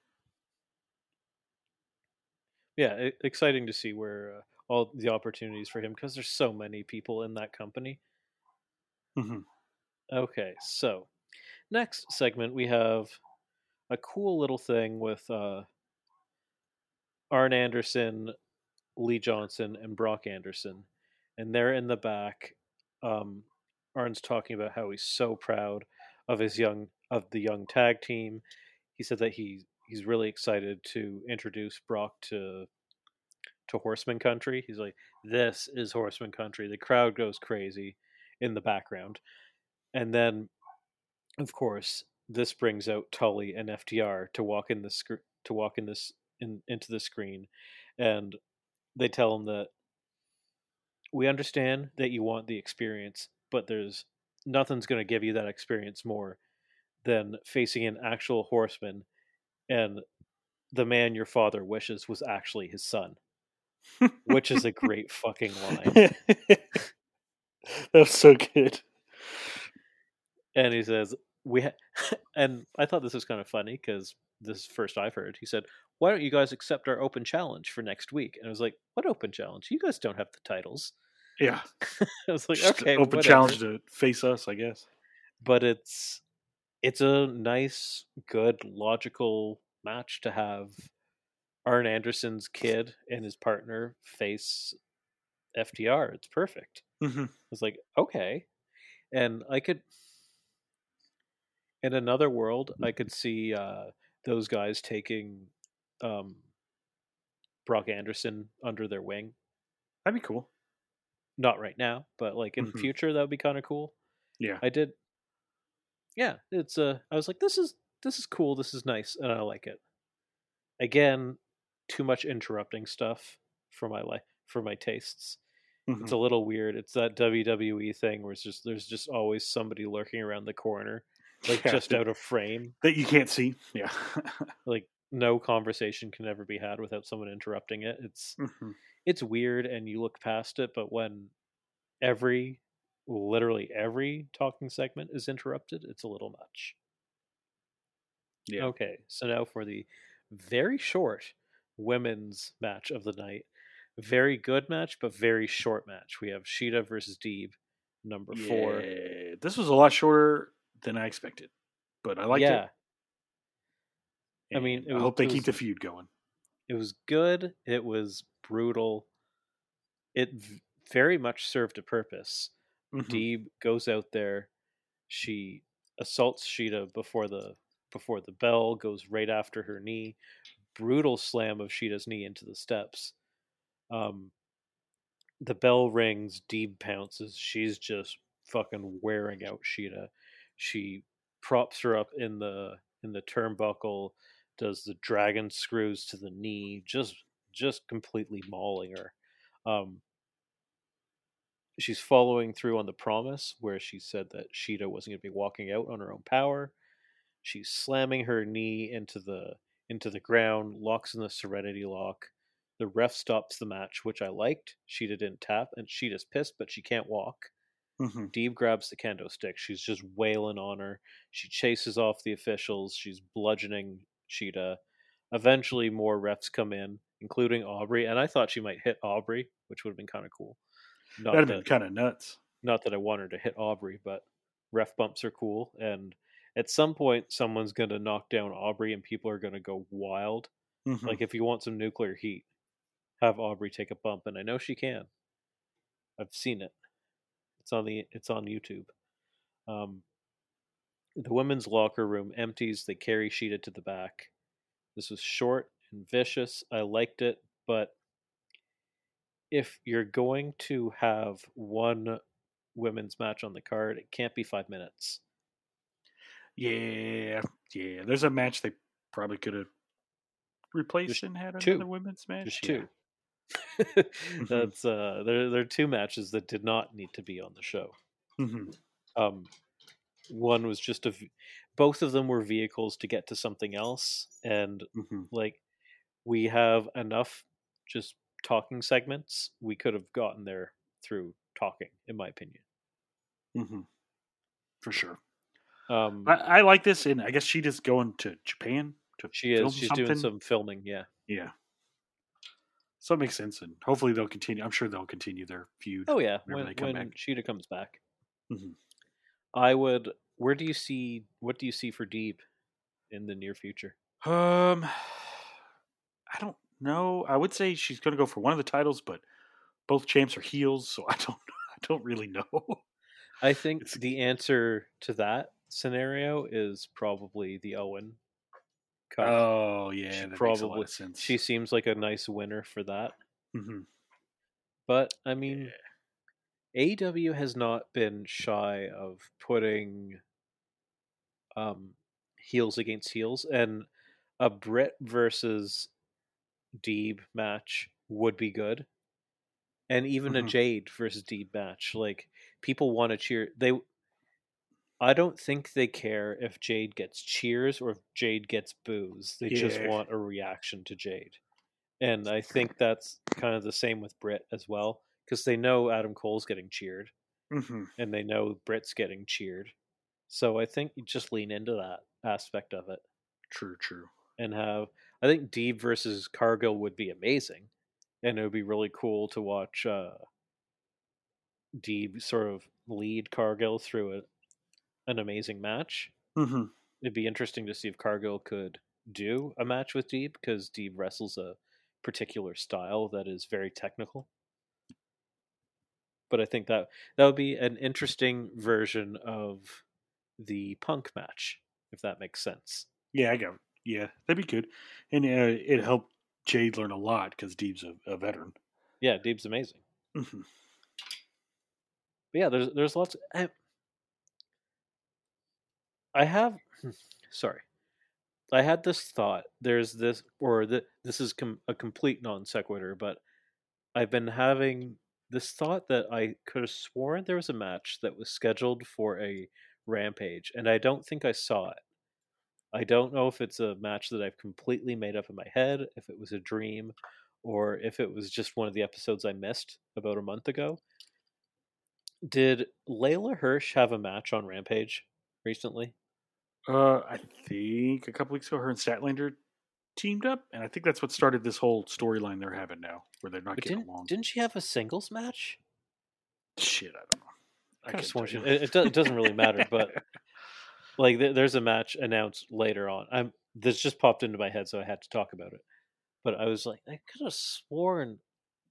Yeah. Exciting to see where uh, all the opportunities for him, because there's so many people in that company. Mm-hmm. Okay. So next segment, we have a cool little thing with, uh, Arn Anderson, Lee Johnson, and Brock Anderson. And they're in the back. Um, Arn's talking about how he's so proud of his young of the young tag team. He said that he he's really excited to introduce Brock to to Horseman Country. He's like, this is Horseman Country. The crowd goes crazy in the background. And then, of course, this brings out Tully and F T R to walk in the sc- to walk in this In, into the screen, and they tell him that we understand that you want the experience, but there's nothing's going to give you that experience more than facing an actual horseman, and the man your father wishes was actually his son, which is a great fucking line. That's so good. And he says, we ha-, and I thought this was kind of funny because this is the first I've heard. He said, why don't you guys accept our open challenge for next week? And I was like, what open challenge? You guys don't have the titles. Yeah. I was like, just okay, open whatever. Challenge to face us, I guess. But it's it's a nice, good, logical match to have Arn Anderson's kid and his partner face F T R. It's perfect. Mm-hmm. I was like, okay. And I could, in another world, I could see uh, those guys taking Um, Brock Anderson under their wing. That'd be cool. Not right now, but like in mm-hmm. the future, that would be kind of cool. Yeah, I did. Yeah, it's uh, I was like, this is this is cool. This is nice, and I like it. Again, too much interrupting stuff for my life, for my tastes. Mm-hmm. It's a little weird. It's that W W E thing where it's just there's just always somebody lurking around the corner, like yeah, just that, out of frame that you can't see. Yeah, like. No conversation can ever be had without someone interrupting it. It's mm-hmm. it's weird, and you look past it, but when every, literally every talking segment is interrupted, it's a little much. Yeah. Okay, so now for the very short women's match of the night. Very good match, but very short match. We have Shida versus Deeb, number yeah. four. This was a lot shorter than I expected, but I liked yeah. it. I mean, it was, I hope they keep the feud going. It was good. It was brutal. It v- very much served a purpose. Mm-hmm. Deeb goes out there. She assaults Shida before the before the bell, goes right after her knee. Brutal slam of Shida's knee into the steps. Um, the bell rings. Deeb pounces. She's just fucking wearing out Shida. She props her up in the in the turnbuckle. Does the dragon screws to the knee, just just completely mauling her. Um, she's following through on the promise where she said that Shida wasn't going to be walking out on her own power. She's slamming her knee into the into the ground, locks in the Serenity Lock. The ref stops the match, which I liked. Shida didn't tap, and Shida's pissed, but she can't walk. Mm-hmm. Deeb grabs the kendo stick. She's just wailing on her. She chases off the officials. She's bludgeoning Shida. Eventually more refs come in, including Aubrey, and I thought she might hit Aubrey, which would have been kind of cool. Not That'd have that, been kind of nuts. Not that I want her to hit Aubrey, but ref bumps are cool, and at some point someone's going to knock down Aubrey and people are going to go wild. Mm-hmm. Like, if you want some nuclear heat, have Aubrey take a bump. And I know she can. I've seen it. It's on the, it's on YouTube. Um, the women's locker room empties. They carry Sheeta to the back. This was short and vicious. I liked it, but if you're going to have one women's match on the card, it can't be five minutes. Yeah, yeah. There's a match they probably could have replaced and had another women's match. There's two. Yeah. That's uh, there. There are two matches that did not need to be on the show. Mm-hmm. Um, one was just a. Both of them were vehicles to get to something else, and mm-hmm. like we have enough just talking segments. We could have gotten there through talking, in my opinion. Mm-hmm. For sure. Um, I, I like this, and I guess she just going to Japan to she film is. She's something. Doing some filming, yeah, yeah. So it makes sense, and hopefully they'll continue. I'm sure they'll continue their feud. Oh yeah, when, they come when back. Sheeta comes back, mm-hmm. I would. Where do you see? What do you see for Deep in the near future? Um, I don't know. I would say she's going to go for one of the titles, but both champs are heels, so I don't. I don't really know. I think it's, the answer to that scenario is probably the Owen Cup. Oh yeah, she that probably makes a lot of sense. She seems like a nice winner for that. Mm-hmm. But I mean, yeah. A E W has not been shy of putting um, heels against heels, and a Britt versus Deeb match would be good, and even mm-hmm. a Jade versus Deeb match. Like, people want to cheer. They. I don't think they care if Jade gets cheers or if Jade gets boos. They yeah. just want a reaction to Jade. And I think that's kind of the same with Britt as well, because they know Adam Cole's getting cheered mm-hmm. and they know Britt's getting cheered. So I think you just lean into that aspect of it. True, true. And have, I think Deeb versus Cargill would be amazing, and it would be really cool to watch uh, Deeb sort of lead Cargill through it. An amazing match. Mm-hmm. It'd be interesting to see if Cargill could do a match with Deeb, because Deeb wrestles a particular style that is very technical. But I think that that would be an interesting version of the Punk match, if that makes sense. Yeah, I got it. Yeah, that'd be good. And uh, it helped Jade learn a lot, because Deeb's a, a veteran. Yeah, Deeb's amazing. Mm-hmm. But yeah, there's there's lots of... I, I have, sorry, I had this thought. There's this, or the, this is com- a complete non sequitur, but I've been having this thought that I could have sworn there was a match that was scheduled for a Rampage, and I don't think I saw it. I don't know if it's a match that I've completely made up in my head, if it was a dream, or if it was just one of the episodes I missed about a month ago. Did Layla Hirsch have a match on Rampage recently? Uh, I think a couple weeks ago, her and Statlander teamed up, and I think that's what started this whole storyline they're having now, where they're not but getting along. Didn't she have a singles match? Shit, I don't know. I, I just want you. It, it doesn't really matter, but like, there's a match announced later on. I'm this just popped into my head, so I had to talk about it. But I was like, I could have sworn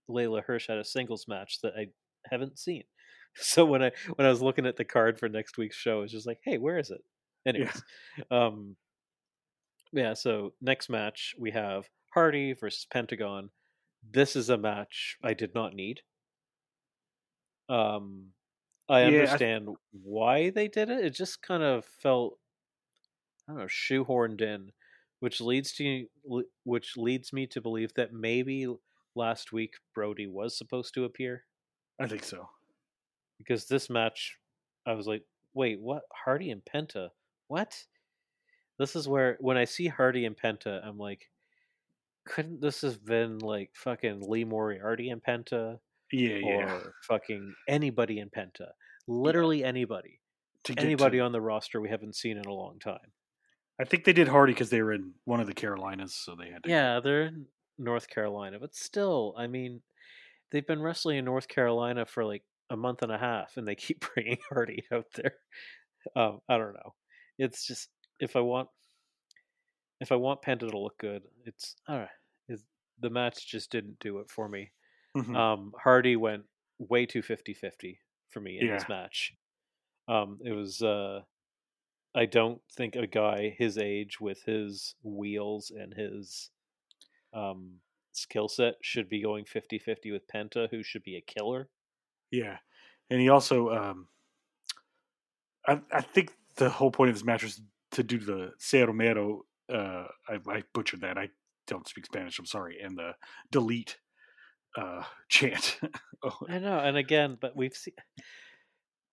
Layla Hirsch had a singles match that I haven't seen. So when I when I was looking at the card for next week's show, I was just like, hey, where is it? Anyways. Yeah. Um, yeah, so next match we have Hardy versus Pentagon. This is a match I did not need. Um, I yeah, understand I... why they did it. It just kind of felt, I don't know, shoehorned in, which leads to which leads me to believe that maybe last week Brody was supposed to appear. I think so. Because this match, I was like, wait, what? Hardy and Penta? What? This is where, when I see Hardy and Penta, I'm like, couldn't this have been like fucking Lee Moriarty and Penta? Yeah, or yeah. fucking anybody in Penta. Literally yeah. anybody. To anybody to... on the roster we haven't seen in a long time. I think they did Hardy because they were in one of the Carolinas, so they had to. Yeah, they're in North Carolina. But still, I mean, they've been wrestling in North Carolina for like a month and a half, and they keep bringing Hardy out there. Um, I don't know. It's just if I want if I want Penta to look good, it's I don't know, it's, the match just didn't do it for me. Mm-hmm. Um, Hardy went way too fifty-fifty for me in yeah. this match. Um, it was uh, I don't think a guy his age with his wheels and his um, skill set should be going fifty-fifty with Penta, who should be a killer. Yeah. And he also, um, I, I think the whole point of this match was to do the Se Romero, uh, I, I butchered that. I don't speak Spanish, I'm sorry, and the delete uh, chant. Oh. I know, and again, but we've seen,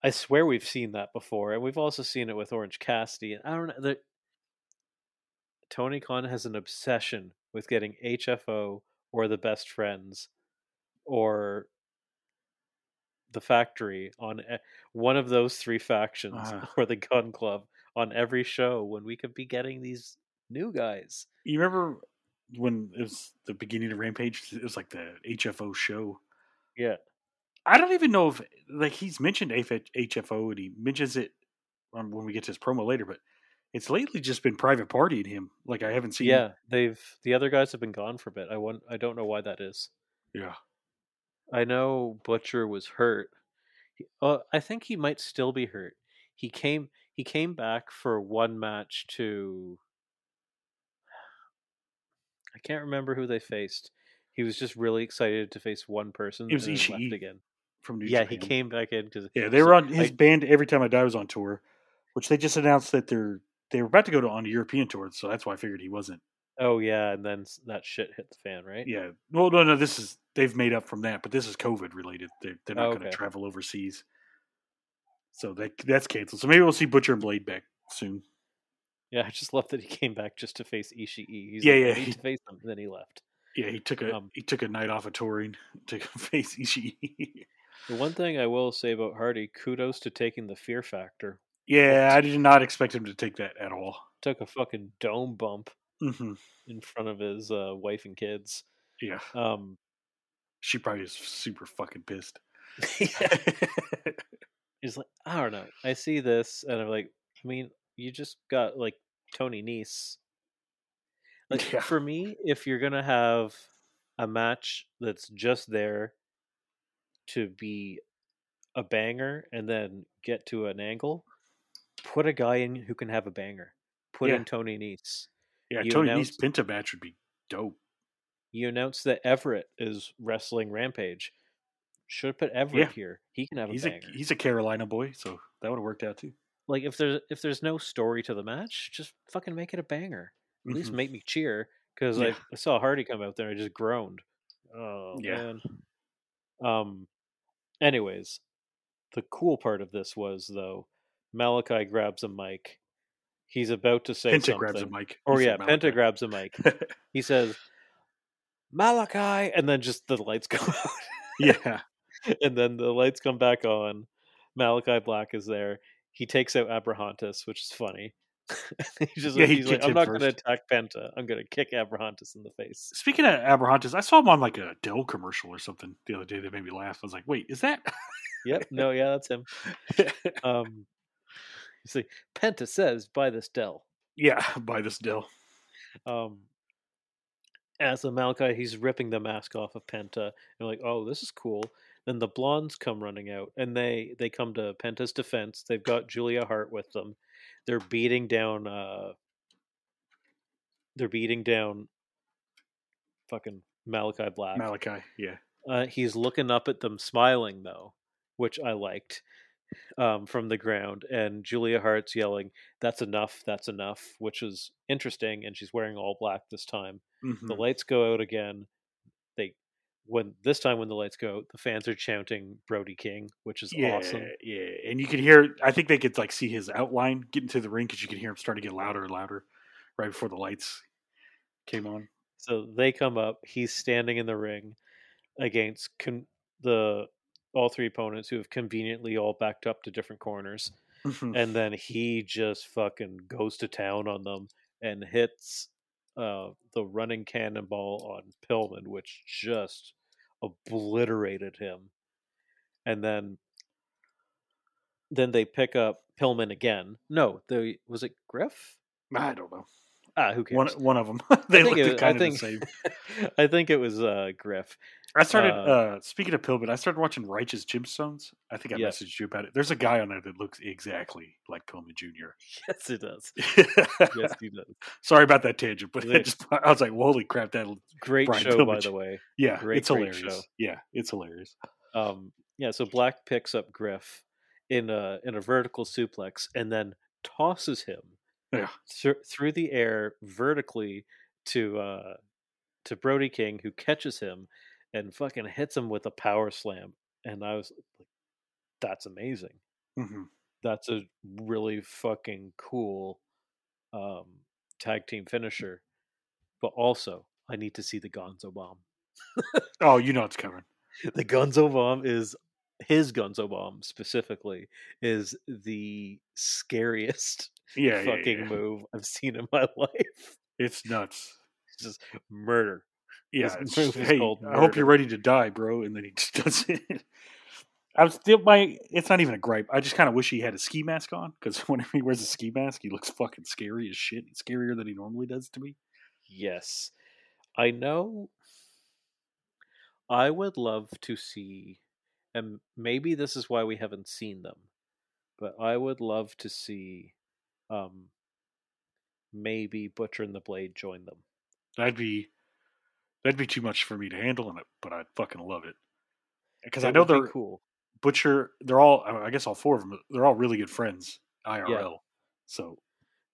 I swear we've seen that before, and we've also seen it with Orange Cassidy. And I don't know, the, Tony Khan has an obsession with getting H F O or the Best Friends or the Factory on one of those three factions uh, or the Gun Club on every show when we could be getting these new guys. You remember when it was the beginning of Rampage, it was like the H F O show. Yeah. I don't even know if like he's mentioned H F O and he mentions it on, when we get to his promo later, but it's lately just been Private Party and him. Like I haven't seen. Yeah. They've, the other guys have been gone for a bit. I want, I don't know why that is. Yeah. I know Butcher was hurt. Uh, I think he might still be hurt. He came he came back for one match to... I can't remember who they faced. He was just really excited to face one person. It was and Ishii left again. From New yeah, Japan. He came back in. Cause yeah, they were on... His I, band, Every Time I Die, was on tour, which they just announced that they're they were about to go to on a European tour, so that's why I figured he wasn't. Oh, yeah, and then that shit hit the fan, right? Yeah. Well, no, no, this is... They've made up from that, but this is COVID related. They're, they're not oh, okay. going to travel overseas. So that that's canceled. So maybe we'll see Butcher and Blade back soon. Yeah, I just love that he came back just to face Ishii. He's yeah, like, yeah. I need he, to face him, and then he left. Yeah, he took a um, he took a night off of touring to face Ishii. The one thing I will say about Hardy, kudos to taking the Fear Factor. Yeah, I did not expect him to take that at all. Took a fucking dome bump mm-hmm. in front of his uh, wife and kids. Yeah. Um, She probably is super fucking pissed. Yeah. It's like, I don't know. I see this and I'm like, I mean, you just got like Tony Nese. Like yeah. For me, if you're gonna have a match that's just there to be a banger and then get to an angle, put a guy in who can have a banger. Put yeah. in Tony Nese. Yeah, you Tony announce- Nese Penta match would be dope. You announced that Everett is wrestling Rampage. Should have put Everett yeah. here. He can have a he's banger. A, he's a Carolina boy, so that would have worked out too. Like if there's if there's no story to the match, just fucking make it a banger. At mm-hmm. least make me cheer because yeah. I, I saw Hardy come out there and I just groaned. Oh yeah. man. Um. Anyways, the cool part of this was though, Malachi grabs a mic. He's about to say Penta something. Grabs a mic. Or yeah, Penta grabs a mic. He says, Malachi, and then just the lights go out. Yeah. And then the lights come back on. Malachi Black is there. He takes out Abrahantus, which is funny. He's just yeah, like, he he's like I'm not going to attack Penta. I'm going to kick Abrahantus in the face. Speaking of Abrahantus, I saw him on like a Dell commercial or something the other day that made me laugh. I was like, wait, is that? Yep. No, yeah, that's him. Um, he's like, Penta says, buy this Dell. Yeah, buy this Dell. Um, As a Malachi, he's ripping the mask off of Penta. They're like, oh, this is cool. Then the blondes come running out, and they, they come to Penta's defense. They've got Julia Hart with them. They're beating down... Uh, they're beating down fucking Malachi Black. Malachi, yeah. Uh, he's looking up at them, smiling, though, which I liked, um, from the ground. And Julia Hart's yelling, that's enough, that's enough, which is interesting, and she's wearing all black this time. Mm-hmm. The lights go out again. They when this time when the lights go out, the fans are chanting Brody King, which is yeah, awesome. Yeah, and you can hear. I think they could like see his outline getting to the ring because you could hear him start to get louder and louder right before the lights came on. So they come up. He's standing in the ring against con- the all three opponents who have conveniently all backed up to different corners, mm-hmm. and then he just fucking goes to town on them and hits. Uh, the running cannonball on Pillman, which just obliterated him. And then then they pick up Pillman again. No, the was it Griff? I don't know. Ah, who cares? One, one of them. They looked was, kind I of think, the same. I think it was uh, Griff. I started, uh, uh, speaking of Pillman, I started watching Righteous Gemstones. I think I yes. messaged you about it. There's a guy on there that looks exactly like Pillman Junior Yes, he does. yes, he does. Sorry about that tangent, but I, just, I was like, well, holy crap, that great Brian show, Pillman. By the way. Yeah, great, it's great hilarious. Show. Yeah, it's hilarious. Um, yeah, so Black picks up Griff in a, in a vertical suplex and then tosses him yeah. th- through the air vertically to uh, to Brody King, who catches him and fucking hits him with a power slam. And I was like, that's amazing. Mm-hmm. That's a really fucking cool um, tag team finisher. But also, I need to see the Gonzo Bomb. Oh, you know it's coming. The Gonzo Bomb is, his Gonzo Bomb specifically, is the scariest yeah, fucking yeah, yeah. move I've seen in my life. It's nuts. It's just murder. Yeah. It's, hey, murder. I hope you're ready to die, bro. And then he just does it. I was still my. It's not even a gripe. I just kind of wish he had a ski mask on, because whenever he wears a ski mask, he looks fucking scary as shit. It's scarier than he normally does to me. Yes. I know. I would love to see, and maybe this is why we haven't seen them, but I would love to see um, maybe Butcher and the Blade join them. That'd be that'd be too much for me to handle, in it, but I'd fucking love it. Because I know they're cool. Butcher, they're all, I guess all four of them, they're all really good friends, I R L. Yeah. So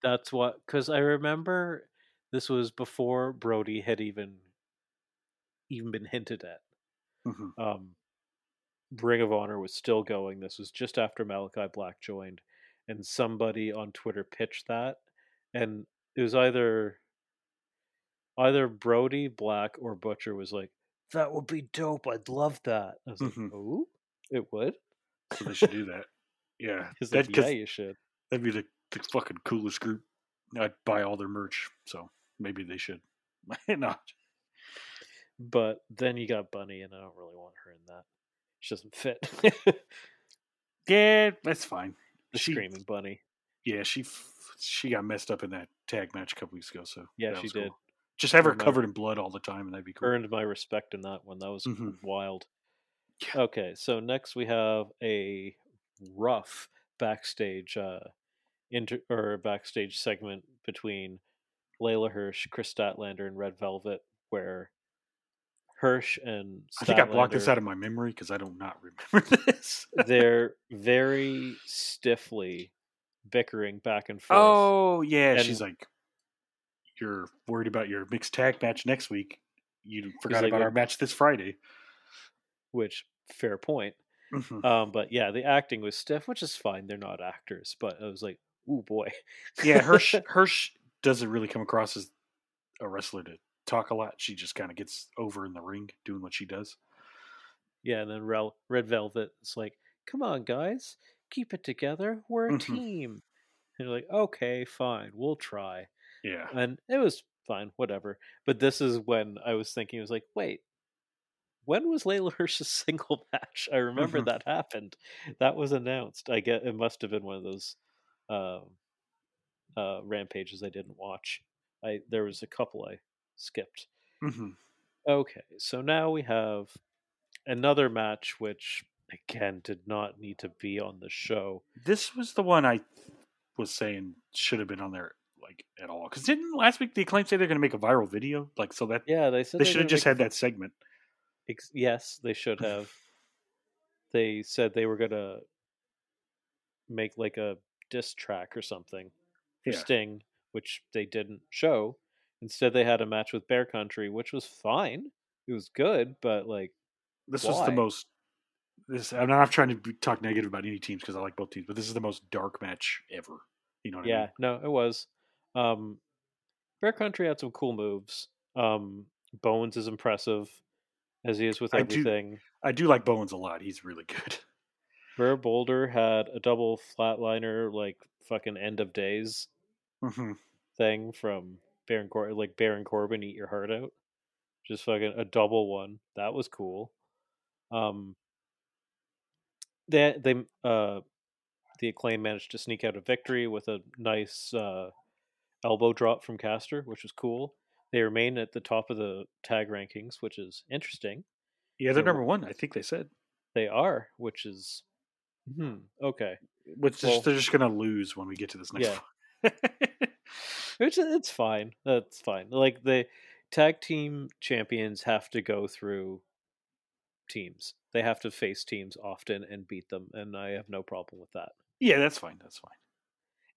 that's what, because I remember this was before Brody had even... even been hinted at. Mm-hmm. Um, Ring of Honor was still going. This was just after Malachi Black joined, and somebody on Twitter pitched that, and it was either either Brody, Black, or Butcher was like, that would be dope, I'd love that. I was mm-hmm. like, oh, it would? So they should do that. Yeah. That, like, yeah, you should. That'd be the, the fucking coolest group. I'd buy all their merch, so maybe they should. Why not? But then you got Bunny, and I don't really want her in that. She doesn't fit. Yeah, that's fine. The she, Screaming Bunny. Yeah, she she got messed up in that tag match a couple weeks ago. So yeah, she did. Cool. Just have her covered my, in blood all the time, and that'd be cool. Earned my respect in that one. That was mm-hmm. wild. Yeah. Okay, so next we have a rough backstage uh, inter or backstage segment between Layla Hirsch, Chris Statlander, and Red Velvet, where Hirsch and Statlander, I think I blocked this out of my memory because I do not remember this. They're very stiffly bickering back and forth. Oh, yeah. And she's like, you're worried about your mixed tag match next week. You forgot like, about our match this Friday. Which, fair point. Mm-hmm. Um, but yeah, the acting was stiff, which is fine. They're not actors. But I was like, ooh, boy. Yeah, Hirsch, Hirsch doesn't really come across as a wrestler to talk a lot. She just kind of gets over in the ring doing what she does. Yeah, and then Rel- Red Velvet is like, come on, guys, keep it together. We're a mm-hmm. team. And you're like, okay, fine, we'll try. Yeah. And it was fine, whatever. But this is when I was thinking, I was like, wait, when was Layla Hirsch's single match? I remember mm-hmm. that happened. That was announced. I get it must have been one of those uh, uh, rampages I didn't watch. I There was a couple I skipped. Mm-hmm. Okay, so now we have another match, which again did not need to be on the show. This was the one I was saying should have been on there, like, at all. Because didn't last week the Acclaim say they're going to make a viral video? Like, so that yeah, they said they, they should have just had that segment. Ex- yes, they should have. They said they were going to make like a diss track or something for yeah. Sting, which they didn't show. Instead, they had a match with Bear Country, which was fine. It was good, but, like, this why? was the most... This I'm not trying to be, talk negative about any teams, because I like both teams, but this is the most dark match ever. You know what yeah, I mean? Yeah, no, it was. Um, Bear Country had some cool moves. Um, Bowens is impressive, as he is with everything. I do, I do like Bowens a lot. He's really good. Bear Boulder had a double flatliner, like, fucking end of days mm-hmm. thing from... Baron Cor- like Baron Corbin, eat your heart out, just fucking a double one. That was cool. Um, they they uh, the Acclaim managed to sneak out a victory with a nice uh, elbow drop from Caster, which was cool. They remain at the top of the tag rankings, which is interesting. Yeah, they're so, number one, I think they said. They are, which is... Hmm, okay. Which well, they're just going to lose when we get to this next yeah. one. Which, it's fine. That's fine. Like, the tag team champions have to go through teams. They have to face teams often and beat them, and I have no problem with that. Yeah, that's fine. That's fine.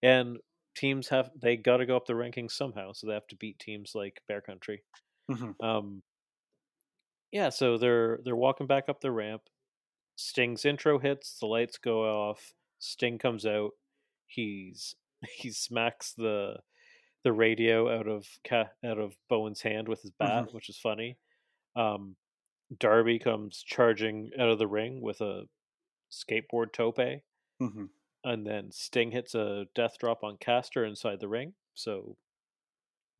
And teams have, they got to go up the rankings somehow, so they have to beat teams like Bear Country. Mm-hmm. Um, yeah, so they're they're walking back up the ramp. Sting's intro hits, the lights go off. Sting comes out. He's he smacks the the radio out of out of Bowen's hand with his bat, mm-hmm. which is funny. Um, Darby comes charging out of the ring with a skateboard tope. Mm-hmm. And then Sting hits a death drop on Caster inside the ring. So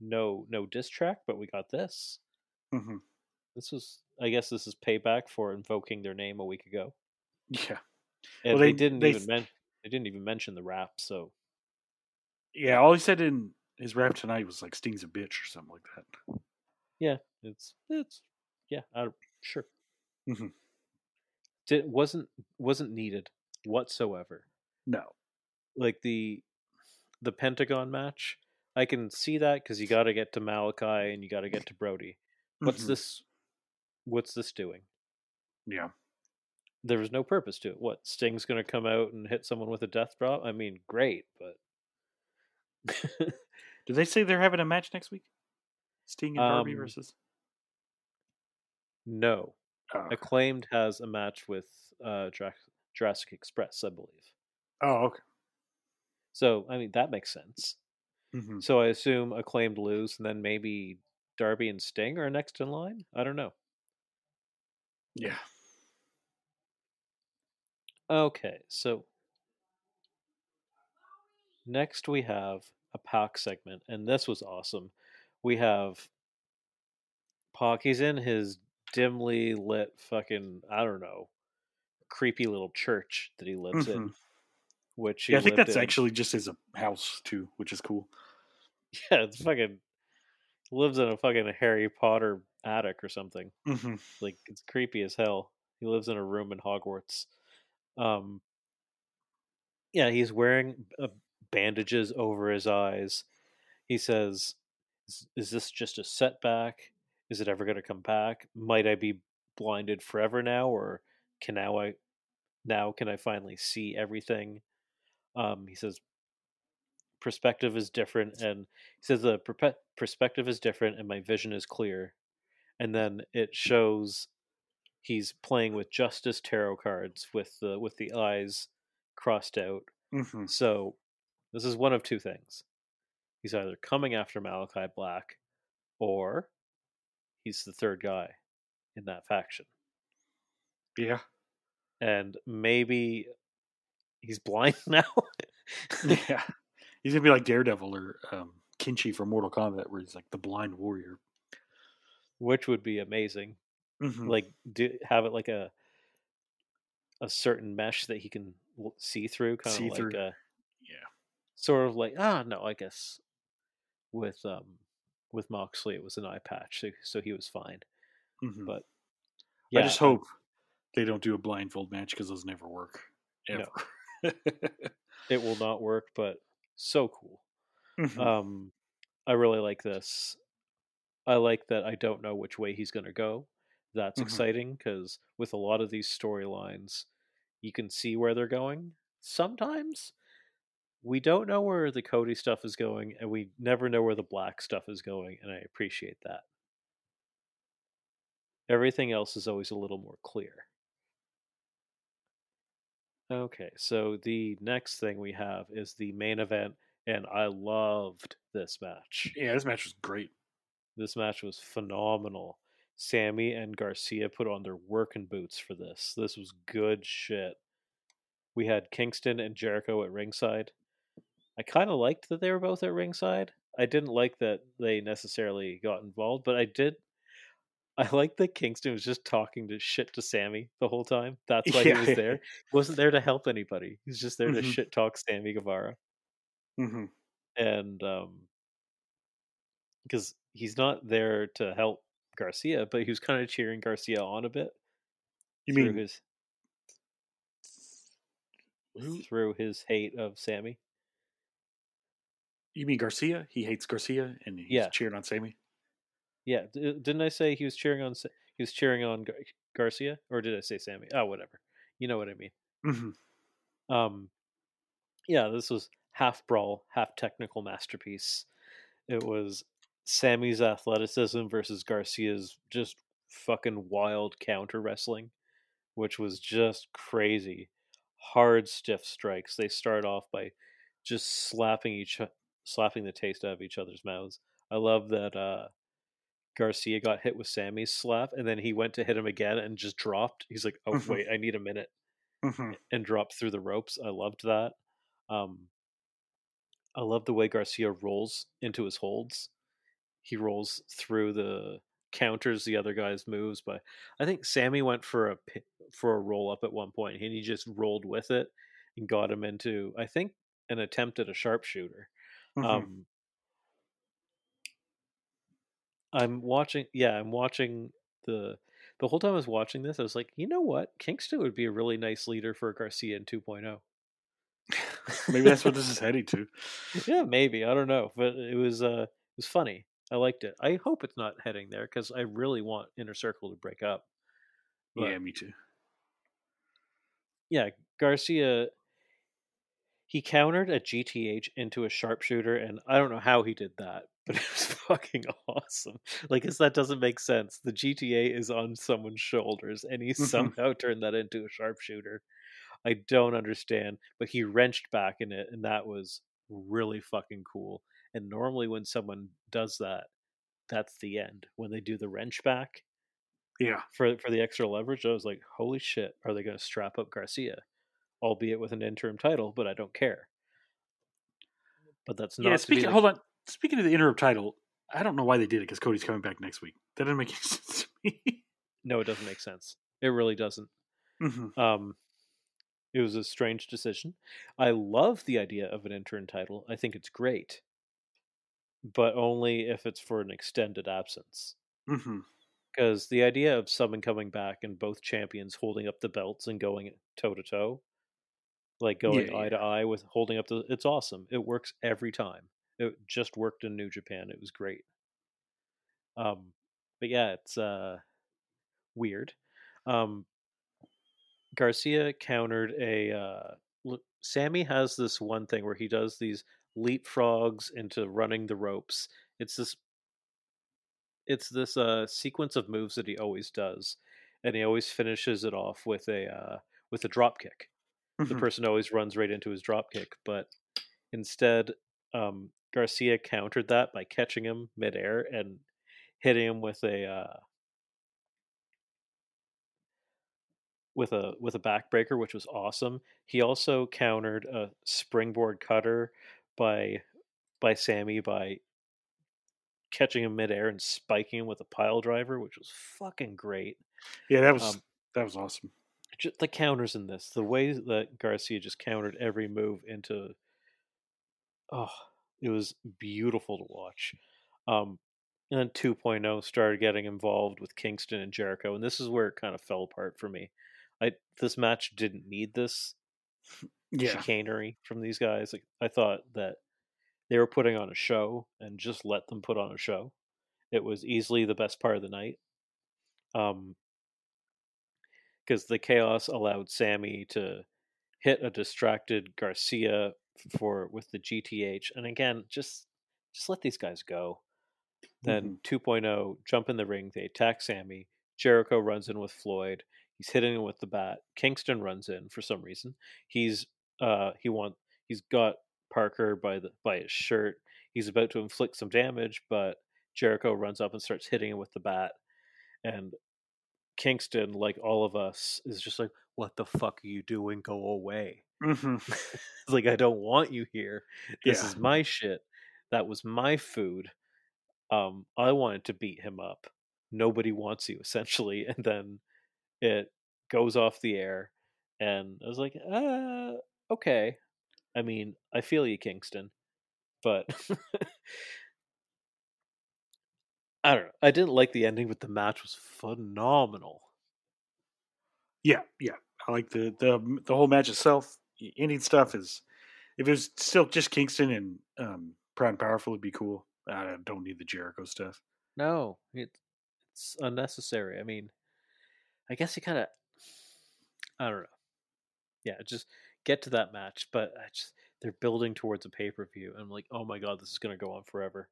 no no diss track, but we got this. Mm-hmm. This was, I guess this is payback for invoking their name a week ago. Yeah. And well, they, they didn't they, even men- they didn't even mention the rap, so yeah, all he said in his rap tonight was like Sting's a bitch or something like that. Yeah, it's it's yeah, I, sure. Mm-hmm. Did wasn't wasn't needed whatsoever. No, like the the Pentagon match, I can see that because you got to get to Malachi and you got to get to Brody. What's mm-hmm. this? What's this doing? Yeah, there was no purpose to it. What, Sting's going to come out and hit someone with a death drop? I mean, great, but do they say they're having a match next week? Sting and Darby um, versus? No, oh, okay. Acclaimed has a match with uh, Jurassic Express, I believe. Oh, okay. So, I mean, that makes sense. Mm-hmm. So I assume Acclaimed lose, and then maybe Darby and Sting are next in line? I don't know. Yeah. Okay, so next we have a Pac segment, and this was awesome. We have Pac, he's in his dimly lit fucking, I don't know, creepy little church that he lives mm-hmm. in. Which yeah, I think that's in. Actually just his house too, which is cool. Yeah, it's fucking lives in a fucking Harry Potter attic or something. Mm-hmm. Like, it's creepy as hell. He lives in a room in Hogwarts. Um, yeah, he's wearing uh, bandages over his eyes. He says, "Is, is this just a setback? Is it ever going to come back? Might I be blinded forever now, or can now I now can I finally see everything?" Um, he says, perspective is different, and he says the perpe- perspective is different, and my vision is clear. And then it shows he's playing with Justice tarot cards with the with the eyes crossed out. Mm-hmm. So this is one of two things: he's either coming after Malachi Black, or he's the third guy in that faction. Yeah, and maybe. He's blind now. Yeah. He's going to be like Daredevil or um, Kinchi from Mortal Kombat, where he's like the blind warrior. Which would be amazing. Mm-hmm. Like, do, have it like a a certain mesh that he can see through. Kind see of like through. A, yeah. Sort of like, ah, no, I guess with um, with Moxley, it was an eye patch, so, so he was fine. Mm-hmm. But yeah, I just hope they don't do a blindfold match, because those never work. Ever. No. It will not work, but so cool. Mm-hmm. Um, I really like this. I like that I don't know which way he's going to go. That's mm-hmm. exciting, because with a lot of these storylines, you can see where they're going. Sometimes we don't know where the Cody stuff is going, and we never know where the Black stuff is going, and I appreciate that. Everything else is always a little more clear. Okay, so the next thing we have is the main event, and I loved this match. Yeah, this match was great. This match was phenomenal. Sammy and Garcia put on their working boots for this. This was good shit. We had Kingston and Jericho at ringside. I kind of liked that they were both at ringside. I didn't like that they necessarily got involved, but I did. I like that Kingston was just talking to shit to Sammy the whole time. That's why yeah. he was there. He wasn't there to help anybody. He's just there mm-hmm. to shit talk Sammy Guevara. Mm-hmm. And um, because he's not there to help Garcia, but he was kind of cheering Garcia on a bit. You through mean his who? Through his hate of Sammy? You mean Garcia? He hates Garcia, and he's yeah. cheering on Sammy. Yeah, didn't I say he was cheering on? He was cheering on Gar- Garcia, or did I say Sammy? Oh, whatever. You know what I mean. Mm-hmm. Um, yeah, this was half brawl, half technical masterpiece. It was Sammy's athleticism versus Garcia's just fucking wild counter wrestling, which was just crazy. Hard, stiff strikes. They start off by just slapping each, slapping the taste out of each other's mouths. I love that. Uh, Garcia got hit with Sammy's slap, and then he went to hit him again and just dropped. He's like, oh, mm-hmm. wait, I need a minute. Mm-hmm. And dropped through the ropes. I loved that. Um, I love the way Garcia rolls into his holds. He rolls through the counters the other guy's moves, but I think Sammy went for a for a roll-up at one point, and he just rolled with it and got him into, I think, an attempt at a sharpshooter. Mm-hmm. Um I'm watching, yeah, I'm watching the, the whole time I was watching this, I was like, you know what? Kingston would be a really nice leader for Garcia in two point oh. Maybe that's what this is heading to. Yeah, maybe. I don't know. But it was, uh, it was funny. I liked it. I hope it's not heading there because I really want Inner Circle to break up. But, yeah, me too. Yeah, Garcia, he countered a G T H into a sharpshooter, and I don't know how he did that. But it was fucking awesome. Like, because that doesn't make sense. The G T A is on someone's shoulders, and he somehow turned that into a sharpshooter. I don't understand. But he wrenched back in it, and that was really fucking cool. And normally when someone does that, that's the end. When they do the wrench back yeah, for, for the extra leverage, I was like, holy shit, are they going to strap up Garcia? Albeit with an interim title, but I don't care. But that's not yeah, speaking, to be like, hold on. Speaking of the interim title, I don't know why they did it because Cody's coming back next week. That doesn't make any sense to me. No, it doesn't make sense. It really doesn't. Mm-hmm. Um, it was a strange decision. I love the idea of an interim title. I think it's great. But only if it's for an extended absence. Because mm-hmm. the idea of someone coming back and both champions holding up the belts and going toe-to-toe, like going yeah, eye-to-eye yeah. with holding up the... It's awesome. It works every time. It just worked in New Japan. It was great. Um, but yeah, it's uh, weird. Um, Garcia countered a... Uh, look, Sammy has this one thing where he does these leapfrogs into running the ropes. It's this It's this uh, sequence of moves that he always does. And he always finishes it off with a, uh, with a drop kick. Mm-hmm. The person always runs right into his drop kick. But instead... Um, Garcia countered that by catching him midair and hitting him with a uh, with a with a backbreaker, which was awesome. He also countered a springboard cutter by by Sammy by catching him midair and spiking him with a pile driver, which was fucking great. Yeah, that was um, that was awesome. Just the counters in this, the way that Garcia just countered every move into. Oh, it was beautiful to watch. Um, and then two point oh started getting involved with Kingston and Jericho, and this is where it kind of fell apart for me. I this match didn't need this yeah. chicanery from these guys. Like, I thought that they were putting on a show, and just let them put on a show. It was easily the best part of the night. Um, because the chaos allowed Sammy to hit a distracted Garcia for with the G T H, and again just just let these guys go. Then mm-hmm. two point oh jump in the ring, they attack Sammy. Jericho runs in with Floyd, he's hitting him with the bat. Kingston runs in for some reason. He's uh he want he's got Parker by the by his shirt. He's about to inflict some damage, but Jericho runs up and starts hitting him with the bat, and Kingston, like all of us, is just like, what the fuck are you doing? Go away. Mm-hmm. It's like, I don't want you here. This yeah. is my shit. That was my food. Um, I wanted to beat him up. nobody wants you, essentially. And then it goes off the air, and I was like, uh, okay. I mean, I feel you, Kingston, but I don't know. I didn't like the ending, but the match was phenomenal. Yeah, yeah. I like the the the whole match itself. Ending stuff is, if it was still just Kingston and um, Proud and Powerful, it'd be cool. I don't need the Jericho stuff. No, it, it's unnecessary. I mean, I guess you kind of, I don't know. Yeah, just get to that match. But I just, they're building towards a pay per view. I'm like, oh my god, this is going to go on forever.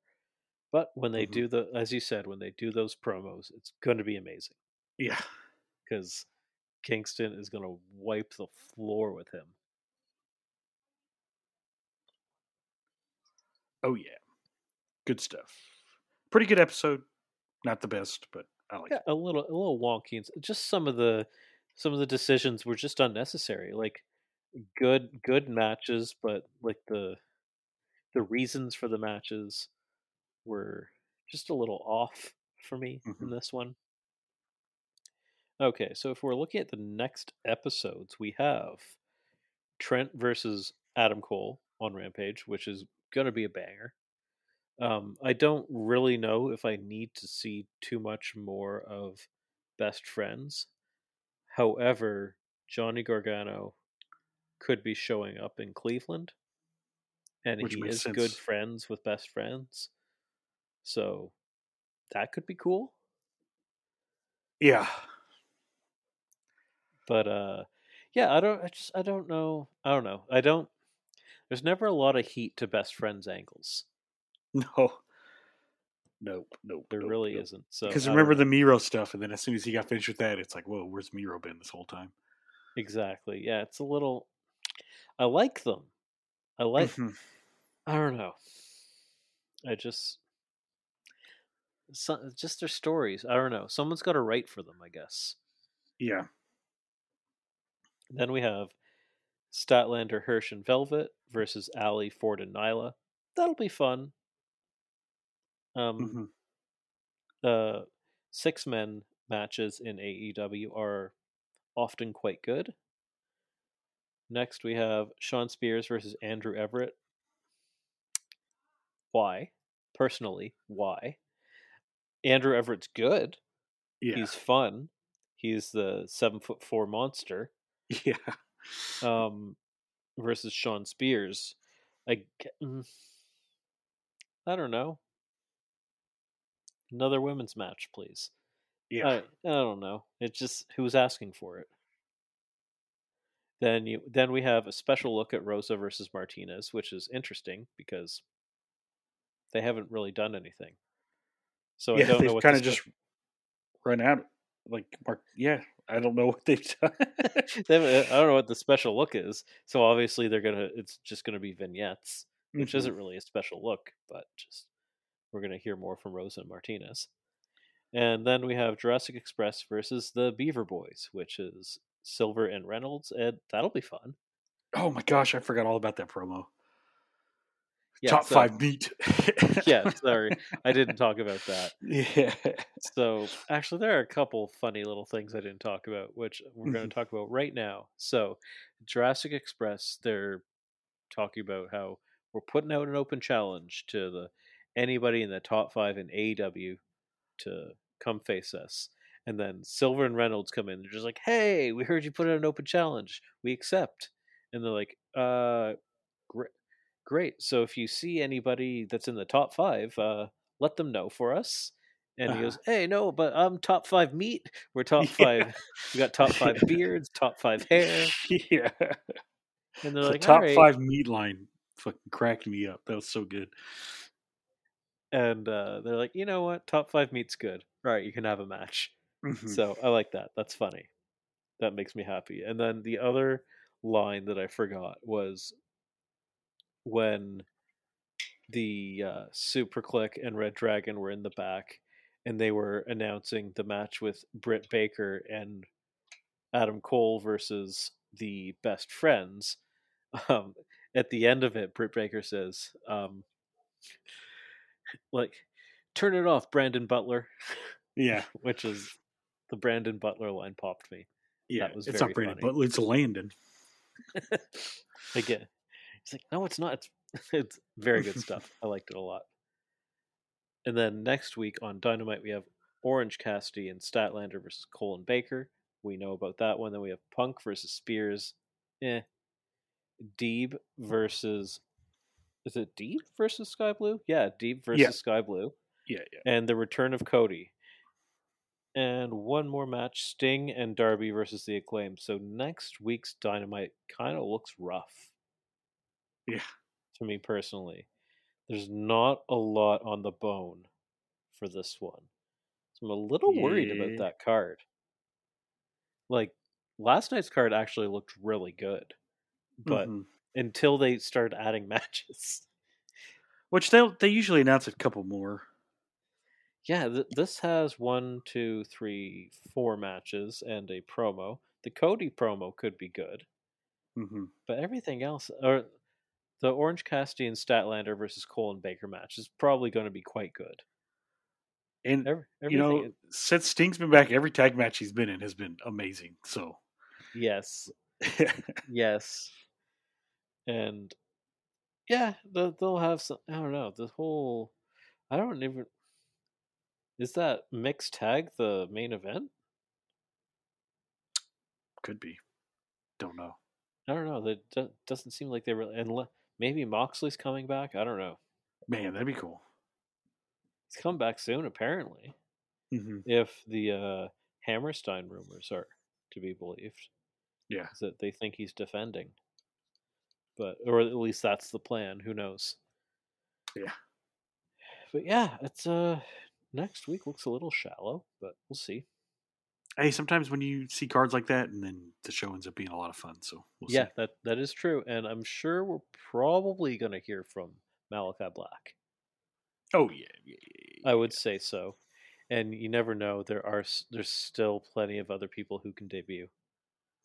But when they mm-hmm. do the, as you said, when they do those promos, it's going to be amazing. Yeah, because Kingston is going to wipe the floor with him. Oh, yeah. Good stuff. Pretty good episode. Not the best, but I like yeah, it. A little, a little wonky. Just some of the some of the decisions were just unnecessary. Like, good good matches, but like the the reasons for the matches were just a little off for me mm-hmm. in this one. Okay, so if we're looking at the next episodes, we have Trent versus Adam Cole on Rampage, which is going to be a banger. Um, I don't really know if I need to see too much more of Best Friends. However, Johnny Gargano could be showing up in Cleveland, and which he is sense. Good friends with Best Friends. So that could be cool. Yeah. But uh, yeah, I don't. I just. I don't know. I don't know. I don't. There's never a lot of heat to Best Friends angles. No. Nope. Nope. There nope, really nope. isn't. So because remember the Miro stuff, and then as soon as he got finished with that, it's like, whoa, where's Miro been this whole time? Exactly. Yeah, it's a little. I like them. I like. Mm-hmm. I don't know. I just. Some, just their stories. I don't know. Someone's got to write for them, I guess. Yeah. Then we have Statlander, Hirsch, and Velvet versus Allie, Ford, and Nyla. That'll be fun. Um, mm-hmm. uh, six-men matches in A E W are often quite good. Next, we have Sean Spears versus Andrew Everett. Why? Personally, why? Andrew Everett's good. Yeah. He's fun. He's the seven-foot-four monster. Yeah. Um, versus Sean Spears. I, I don't know. Another women's match, please. Yeah. I, I don't know. It's just who's asking for it. Then you then we have a special look at Rosa versus Martinez, which is interesting because they haven't really done anything. So yeah, I don't know what kind of just could... run out. Like Mark, yeah. I don't know what they've done. I don't know what the special look is. So obviously they're gonna. It's just gonna be vignettes, which mm-hmm. isn't really a special look, but just we're gonna hear more from Rosa and Martinez. And then we have Jurassic Express versus the Beaver Boys, which is Silver and Reynolds, and that'll be fun. Oh my gosh, I forgot all about that promo. Yeah, Top so, five meat. Yeah, sorry. I didn't talk about that. Yeah. So, actually, there are a couple funny little things I didn't talk about, which we're going to talk about right now. So, Jurassic Express, they're talking about how we're putting out an open challenge to the anybody in the top five in A E W to come face us. And then Silver and Reynolds come in. They're just like, hey, we heard you put out an open challenge. We accept. And they're like, uh, great. Great. So if you see anybody that's in the top five, uh, let them know for us. And uh-huh. he goes, hey, no, but I'm top five meat. We're top yeah. five. We got top five yeah. beards, top five hair. Yeah. And they're the like, top right. five meat line fucking cracked me up. That was so good. And uh, they're like, you know what? Top five meat's good. All right. You can have a match. Mm-hmm. So I like that. That's funny. That makes me happy. And then the other line that I forgot was, when the uh, Super Click and reDRagon were in the back and they were announcing the match with Britt Baker and Adam Cole versus the Best Friends, um, at the end of it, Britt Baker says, um, like, turn it off, Brandon Butler. Yeah. Which is the Brandon Butler line popped me. Yeah, that was it's very not Brandon funny. Butler, it's Landon. Again, it's like, no, it's not. It's, it's very good stuff. I liked it a lot. And then next week on Dynamite, we have Orange Cassidy and Statlander versus Cole and Baker. We know about that one. Then we have Punk versus Spears. Eh. Deeb versus... Is it Deeb versus Sky Blue? Yeah, Deeb versus yeah. Sky Blue. Yeah, yeah. And the return of Cody. And one more match, Sting and Darby versus the Acclaim. So next week's Dynamite kind of looks rough. Yeah. To me personally. There's not a lot on the bone for this one. So I'm a little yeah. worried about that card. Like, last night's card actually looked really good. But mm-hmm. until they start adding matches. Which they they usually announce a couple more. Yeah, th- this has one, two, three, four matches and a promo. The Cody promo could be good. Mm-hmm. But everything else... or the Orange Cassidy and Statlander versus Cole and Baker match is probably going to be quite good. And, every, you know, since Sting's been back, every tag match he's been in has been amazing. So, yes. yes. And, yeah, they'll have some... I don't know. The whole... I don't even... Is that mixed tag the main event? Could be. Don't know. I don't know. That doesn't seem like they really... And maybe Moxley's coming back? I don't know. Man, that'd be cool. He's come back soon, apparently. Mm-hmm. If the uh, Hammerstein rumors are to be believed. Yeah. That they think he's defending. But or at least that's the plan. Who knows? Yeah. But yeah, it's... Uh, next week looks a little shallow, but we'll see. Hey, sometimes when you see cards like that, and then the show ends up being a lot of fun. So we'll yeah, see. that that is true, and I'm sure we're probably going to hear from Malachi Black. Oh yeah, yeah, yeah I would yeah. say so. And you never know; there are there's still plenty of other people who can debut.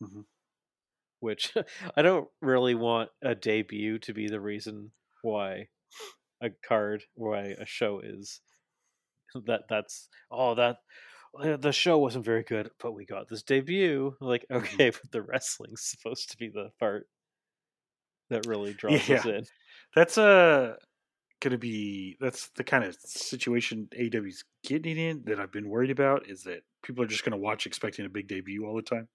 Mm-hmm. Which I don't really want a debut to be the reason why a card, why a show is. That that's oh that the show wasn't very good, but we got this debut. Like, okay, but the wrestling's supposed to be the part that really draws yeah. us in. That's uh gonna be that's the kind of situation A E W's getting in that I've been worried about, is that people are just gonna watch expecting a big debut all the time.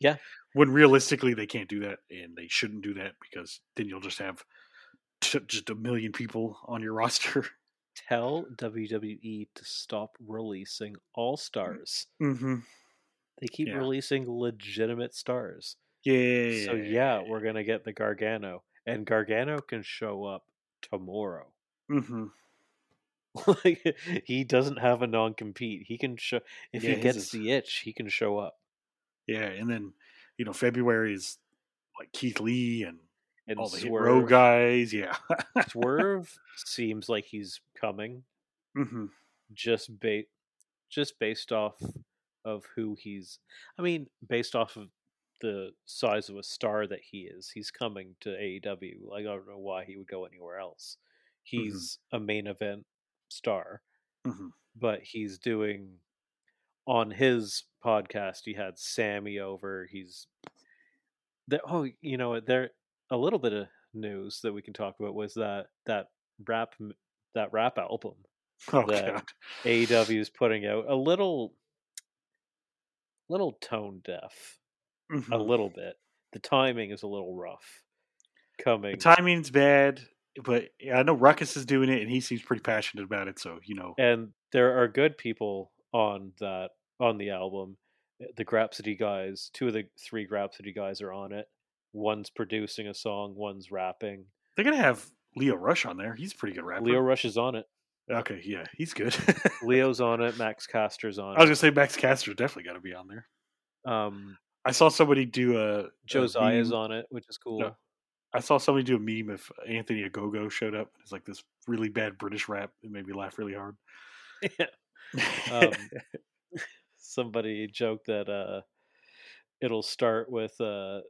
Yeah, when realistically they can't do that, and they shouldn't do that, because then you'll just have t- just a million people on your roster. Tell W W E to stop releasing all stars. Mm-hmm. They keep yeah. releasing legitimate stars. Yeah. yeah so yeah, yeah, yeah, we're gonna get the Gargano, and Gargano can show up tomorrow. Mm-hmm. Like, he doesn't have a non-compete. He can show if yeah, he gets is... the itch. He can show up. Yeah, and then you know February is like Keith Lee and. And all the Hit Row guys, yeah. Swerve seems like he's coming, mm-hmm. just ba- just based off of who he's. I mean, based off of the size of a star that he is, he's coming to A E W. Like, I don't know why he would go anywhere else. He's mm-hmm. a main event star, mm-hmm. but he's doing on his podcast. He had Sammy over. He's oh, you know they're. A little bit of news that we can talk about was that that rap that rap album oh, that God. A E W is putting out a little little tone deaf, mm-hmm. a little bit. The timing is a little rough. Coming, the timing's bad, but I know Ruckus is doing it, and he seems pretty passionate about it. So you know, and there are good people on that on the album. The Grapsody guys, two of the three Grapsody guys are on it. One's producing a song, one's rapping. They're going to have Lio Rush on there. He's a pretty good rapper. Lio Rush is on it. Okay, yeah, he's good. Leo's on it. Max Caster's on it. I was going to say Max Caster's definitely got to be on there. Um, I saw somebody do a... Josiah's a on it, which is cool. No, I saw somebody do a meme if Anthony Ogogo showed up. It's like this really bad British rap. It made me laugh really hard. Yeah. Um, somebody joked that uh, it'll start with... Uh,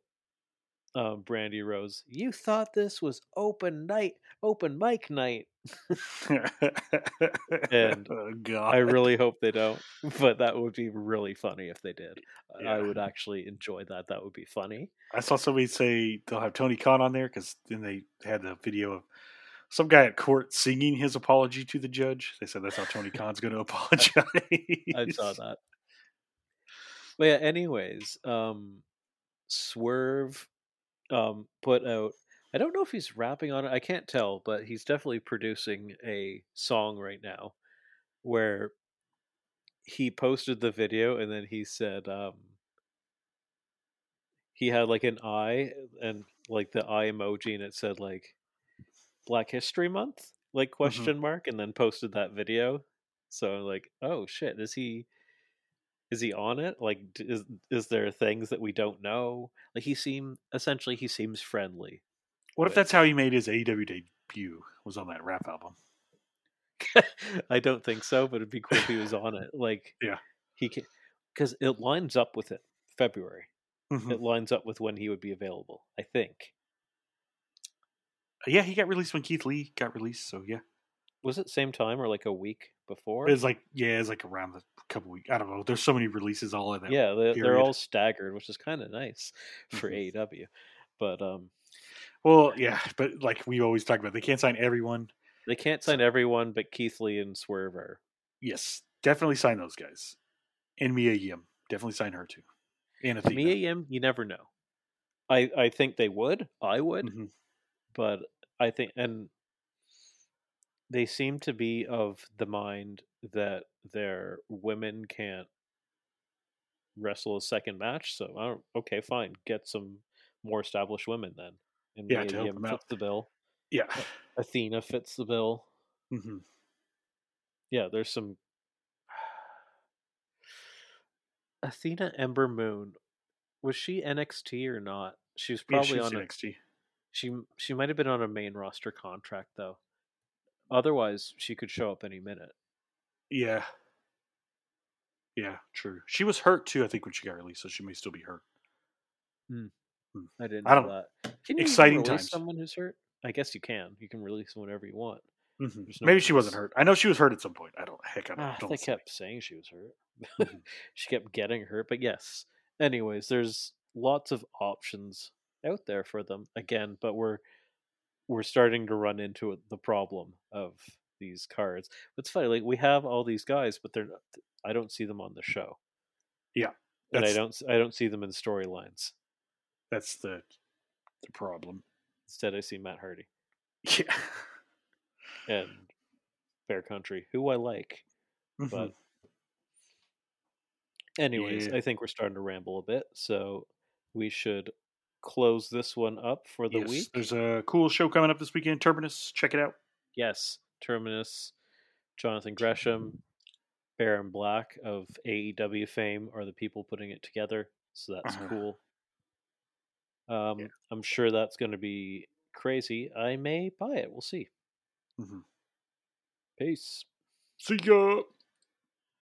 um, Brandy Rose, you thought this was open night, open mic night. And oh, God. I really hope they don't, but that would be really funny if they did. Yeah. I would actually enjoy that. That would be funny. I saw somebody say they'll have Tony Khan on there because then they had the video of some guy at court singing his apology to the judge. They said that's how Tony Khan's going to apologize. I saw that. But yeah, anyways, um, Swerve um, put out, I don't know if he's rapping on it, I can't tell, but he's definitely producing a song right now where he posted the video and then he said um, he had like an eye and like the eye emoji and it said like Black History Month, like question mm-hmm. mark, and then posted that video. So I'm like, oh shit, is he is he on it? Like, is is there things that we don't know? Like, he seemed essentially he seems friendly. What if that's how he made his A E W debut? Was on that rap album? I don't think so, but it'd be cool if he was on it. Like, yeah, he can, because it lines up with it. February, mm-hmm. It lines up with when he would be available, I think. Yeah, he got released when Keith Lee got released, so yeah. Was it same time or like a week before? It was like, yeah, it was like around the couple weeks. I don't know. There's so many releases all in that. Yeah, they're, they're all staggered, which is kind of nice for mm-hmm. A E W. But, um, well, yeah, but like we always talk about, they can't sign everyone. They can't sign everyone, but Keith Lee and Swerve are. Yes, definitely sign those guys. And Mia Yim. Definitely sign her too. And Athena. Mia Yim, you never know. I, I think they would. I would. Mm-hmm. But I think, and they seem to be of the mind that their women can't wrestle a second match. So, I don't, okay, fine. Get some more established women then. And yeah, Mia Yim fits the bill. Yeah. Athena fits the bill. Mm-hmm. Yeah, there's some. Athena Ember Moon. Was she N X T or not? She was probably yeah, she was on N X T. A... She she might have been on a main roster contract though. Otherwise, she could show up any minute. Yeah. Yeah, true. She was hurt too, I think, when she got released, so she may still be hurt. Mm. Mm. I didn't know I don't, that. Can you exciting times. Someone who's hurt? I guess you can. You can release whatever you want. Mm-hmm. No Maybe she wasn't hurt. I know she was hurt at some point. I don't. Heck, I don't. Ah, don't they say. Kept saying she was hurt. Mm-hmm. She kept getting hurt, but yes. Anyways, there's lots of options out there for them again, but we're we're starting to run into the problem of these cards. It's funny, like we have all these guys, but they're not, I don't see them on the show. Yeah, and I don't I don't see them in storylines. That's the the problem. Instead, I see Matt Hardy. Yeah, and Bear Country, who I like, mm-hmm. but anyways, yeah. I think we're starting to ramble a bit, so we should close this one up for the yes, week. There's a cool show coming up this weekend, Terminus. Check it out. Yes, Terminus, Jonathan Gresham, Baron Black of A E W fame are the people putting it together, so that's uh-huh. cool. Um, yeah. I'm sure that's going to be crazy. I may buy it. We'll see. Mm-hmm. Peace. See ya.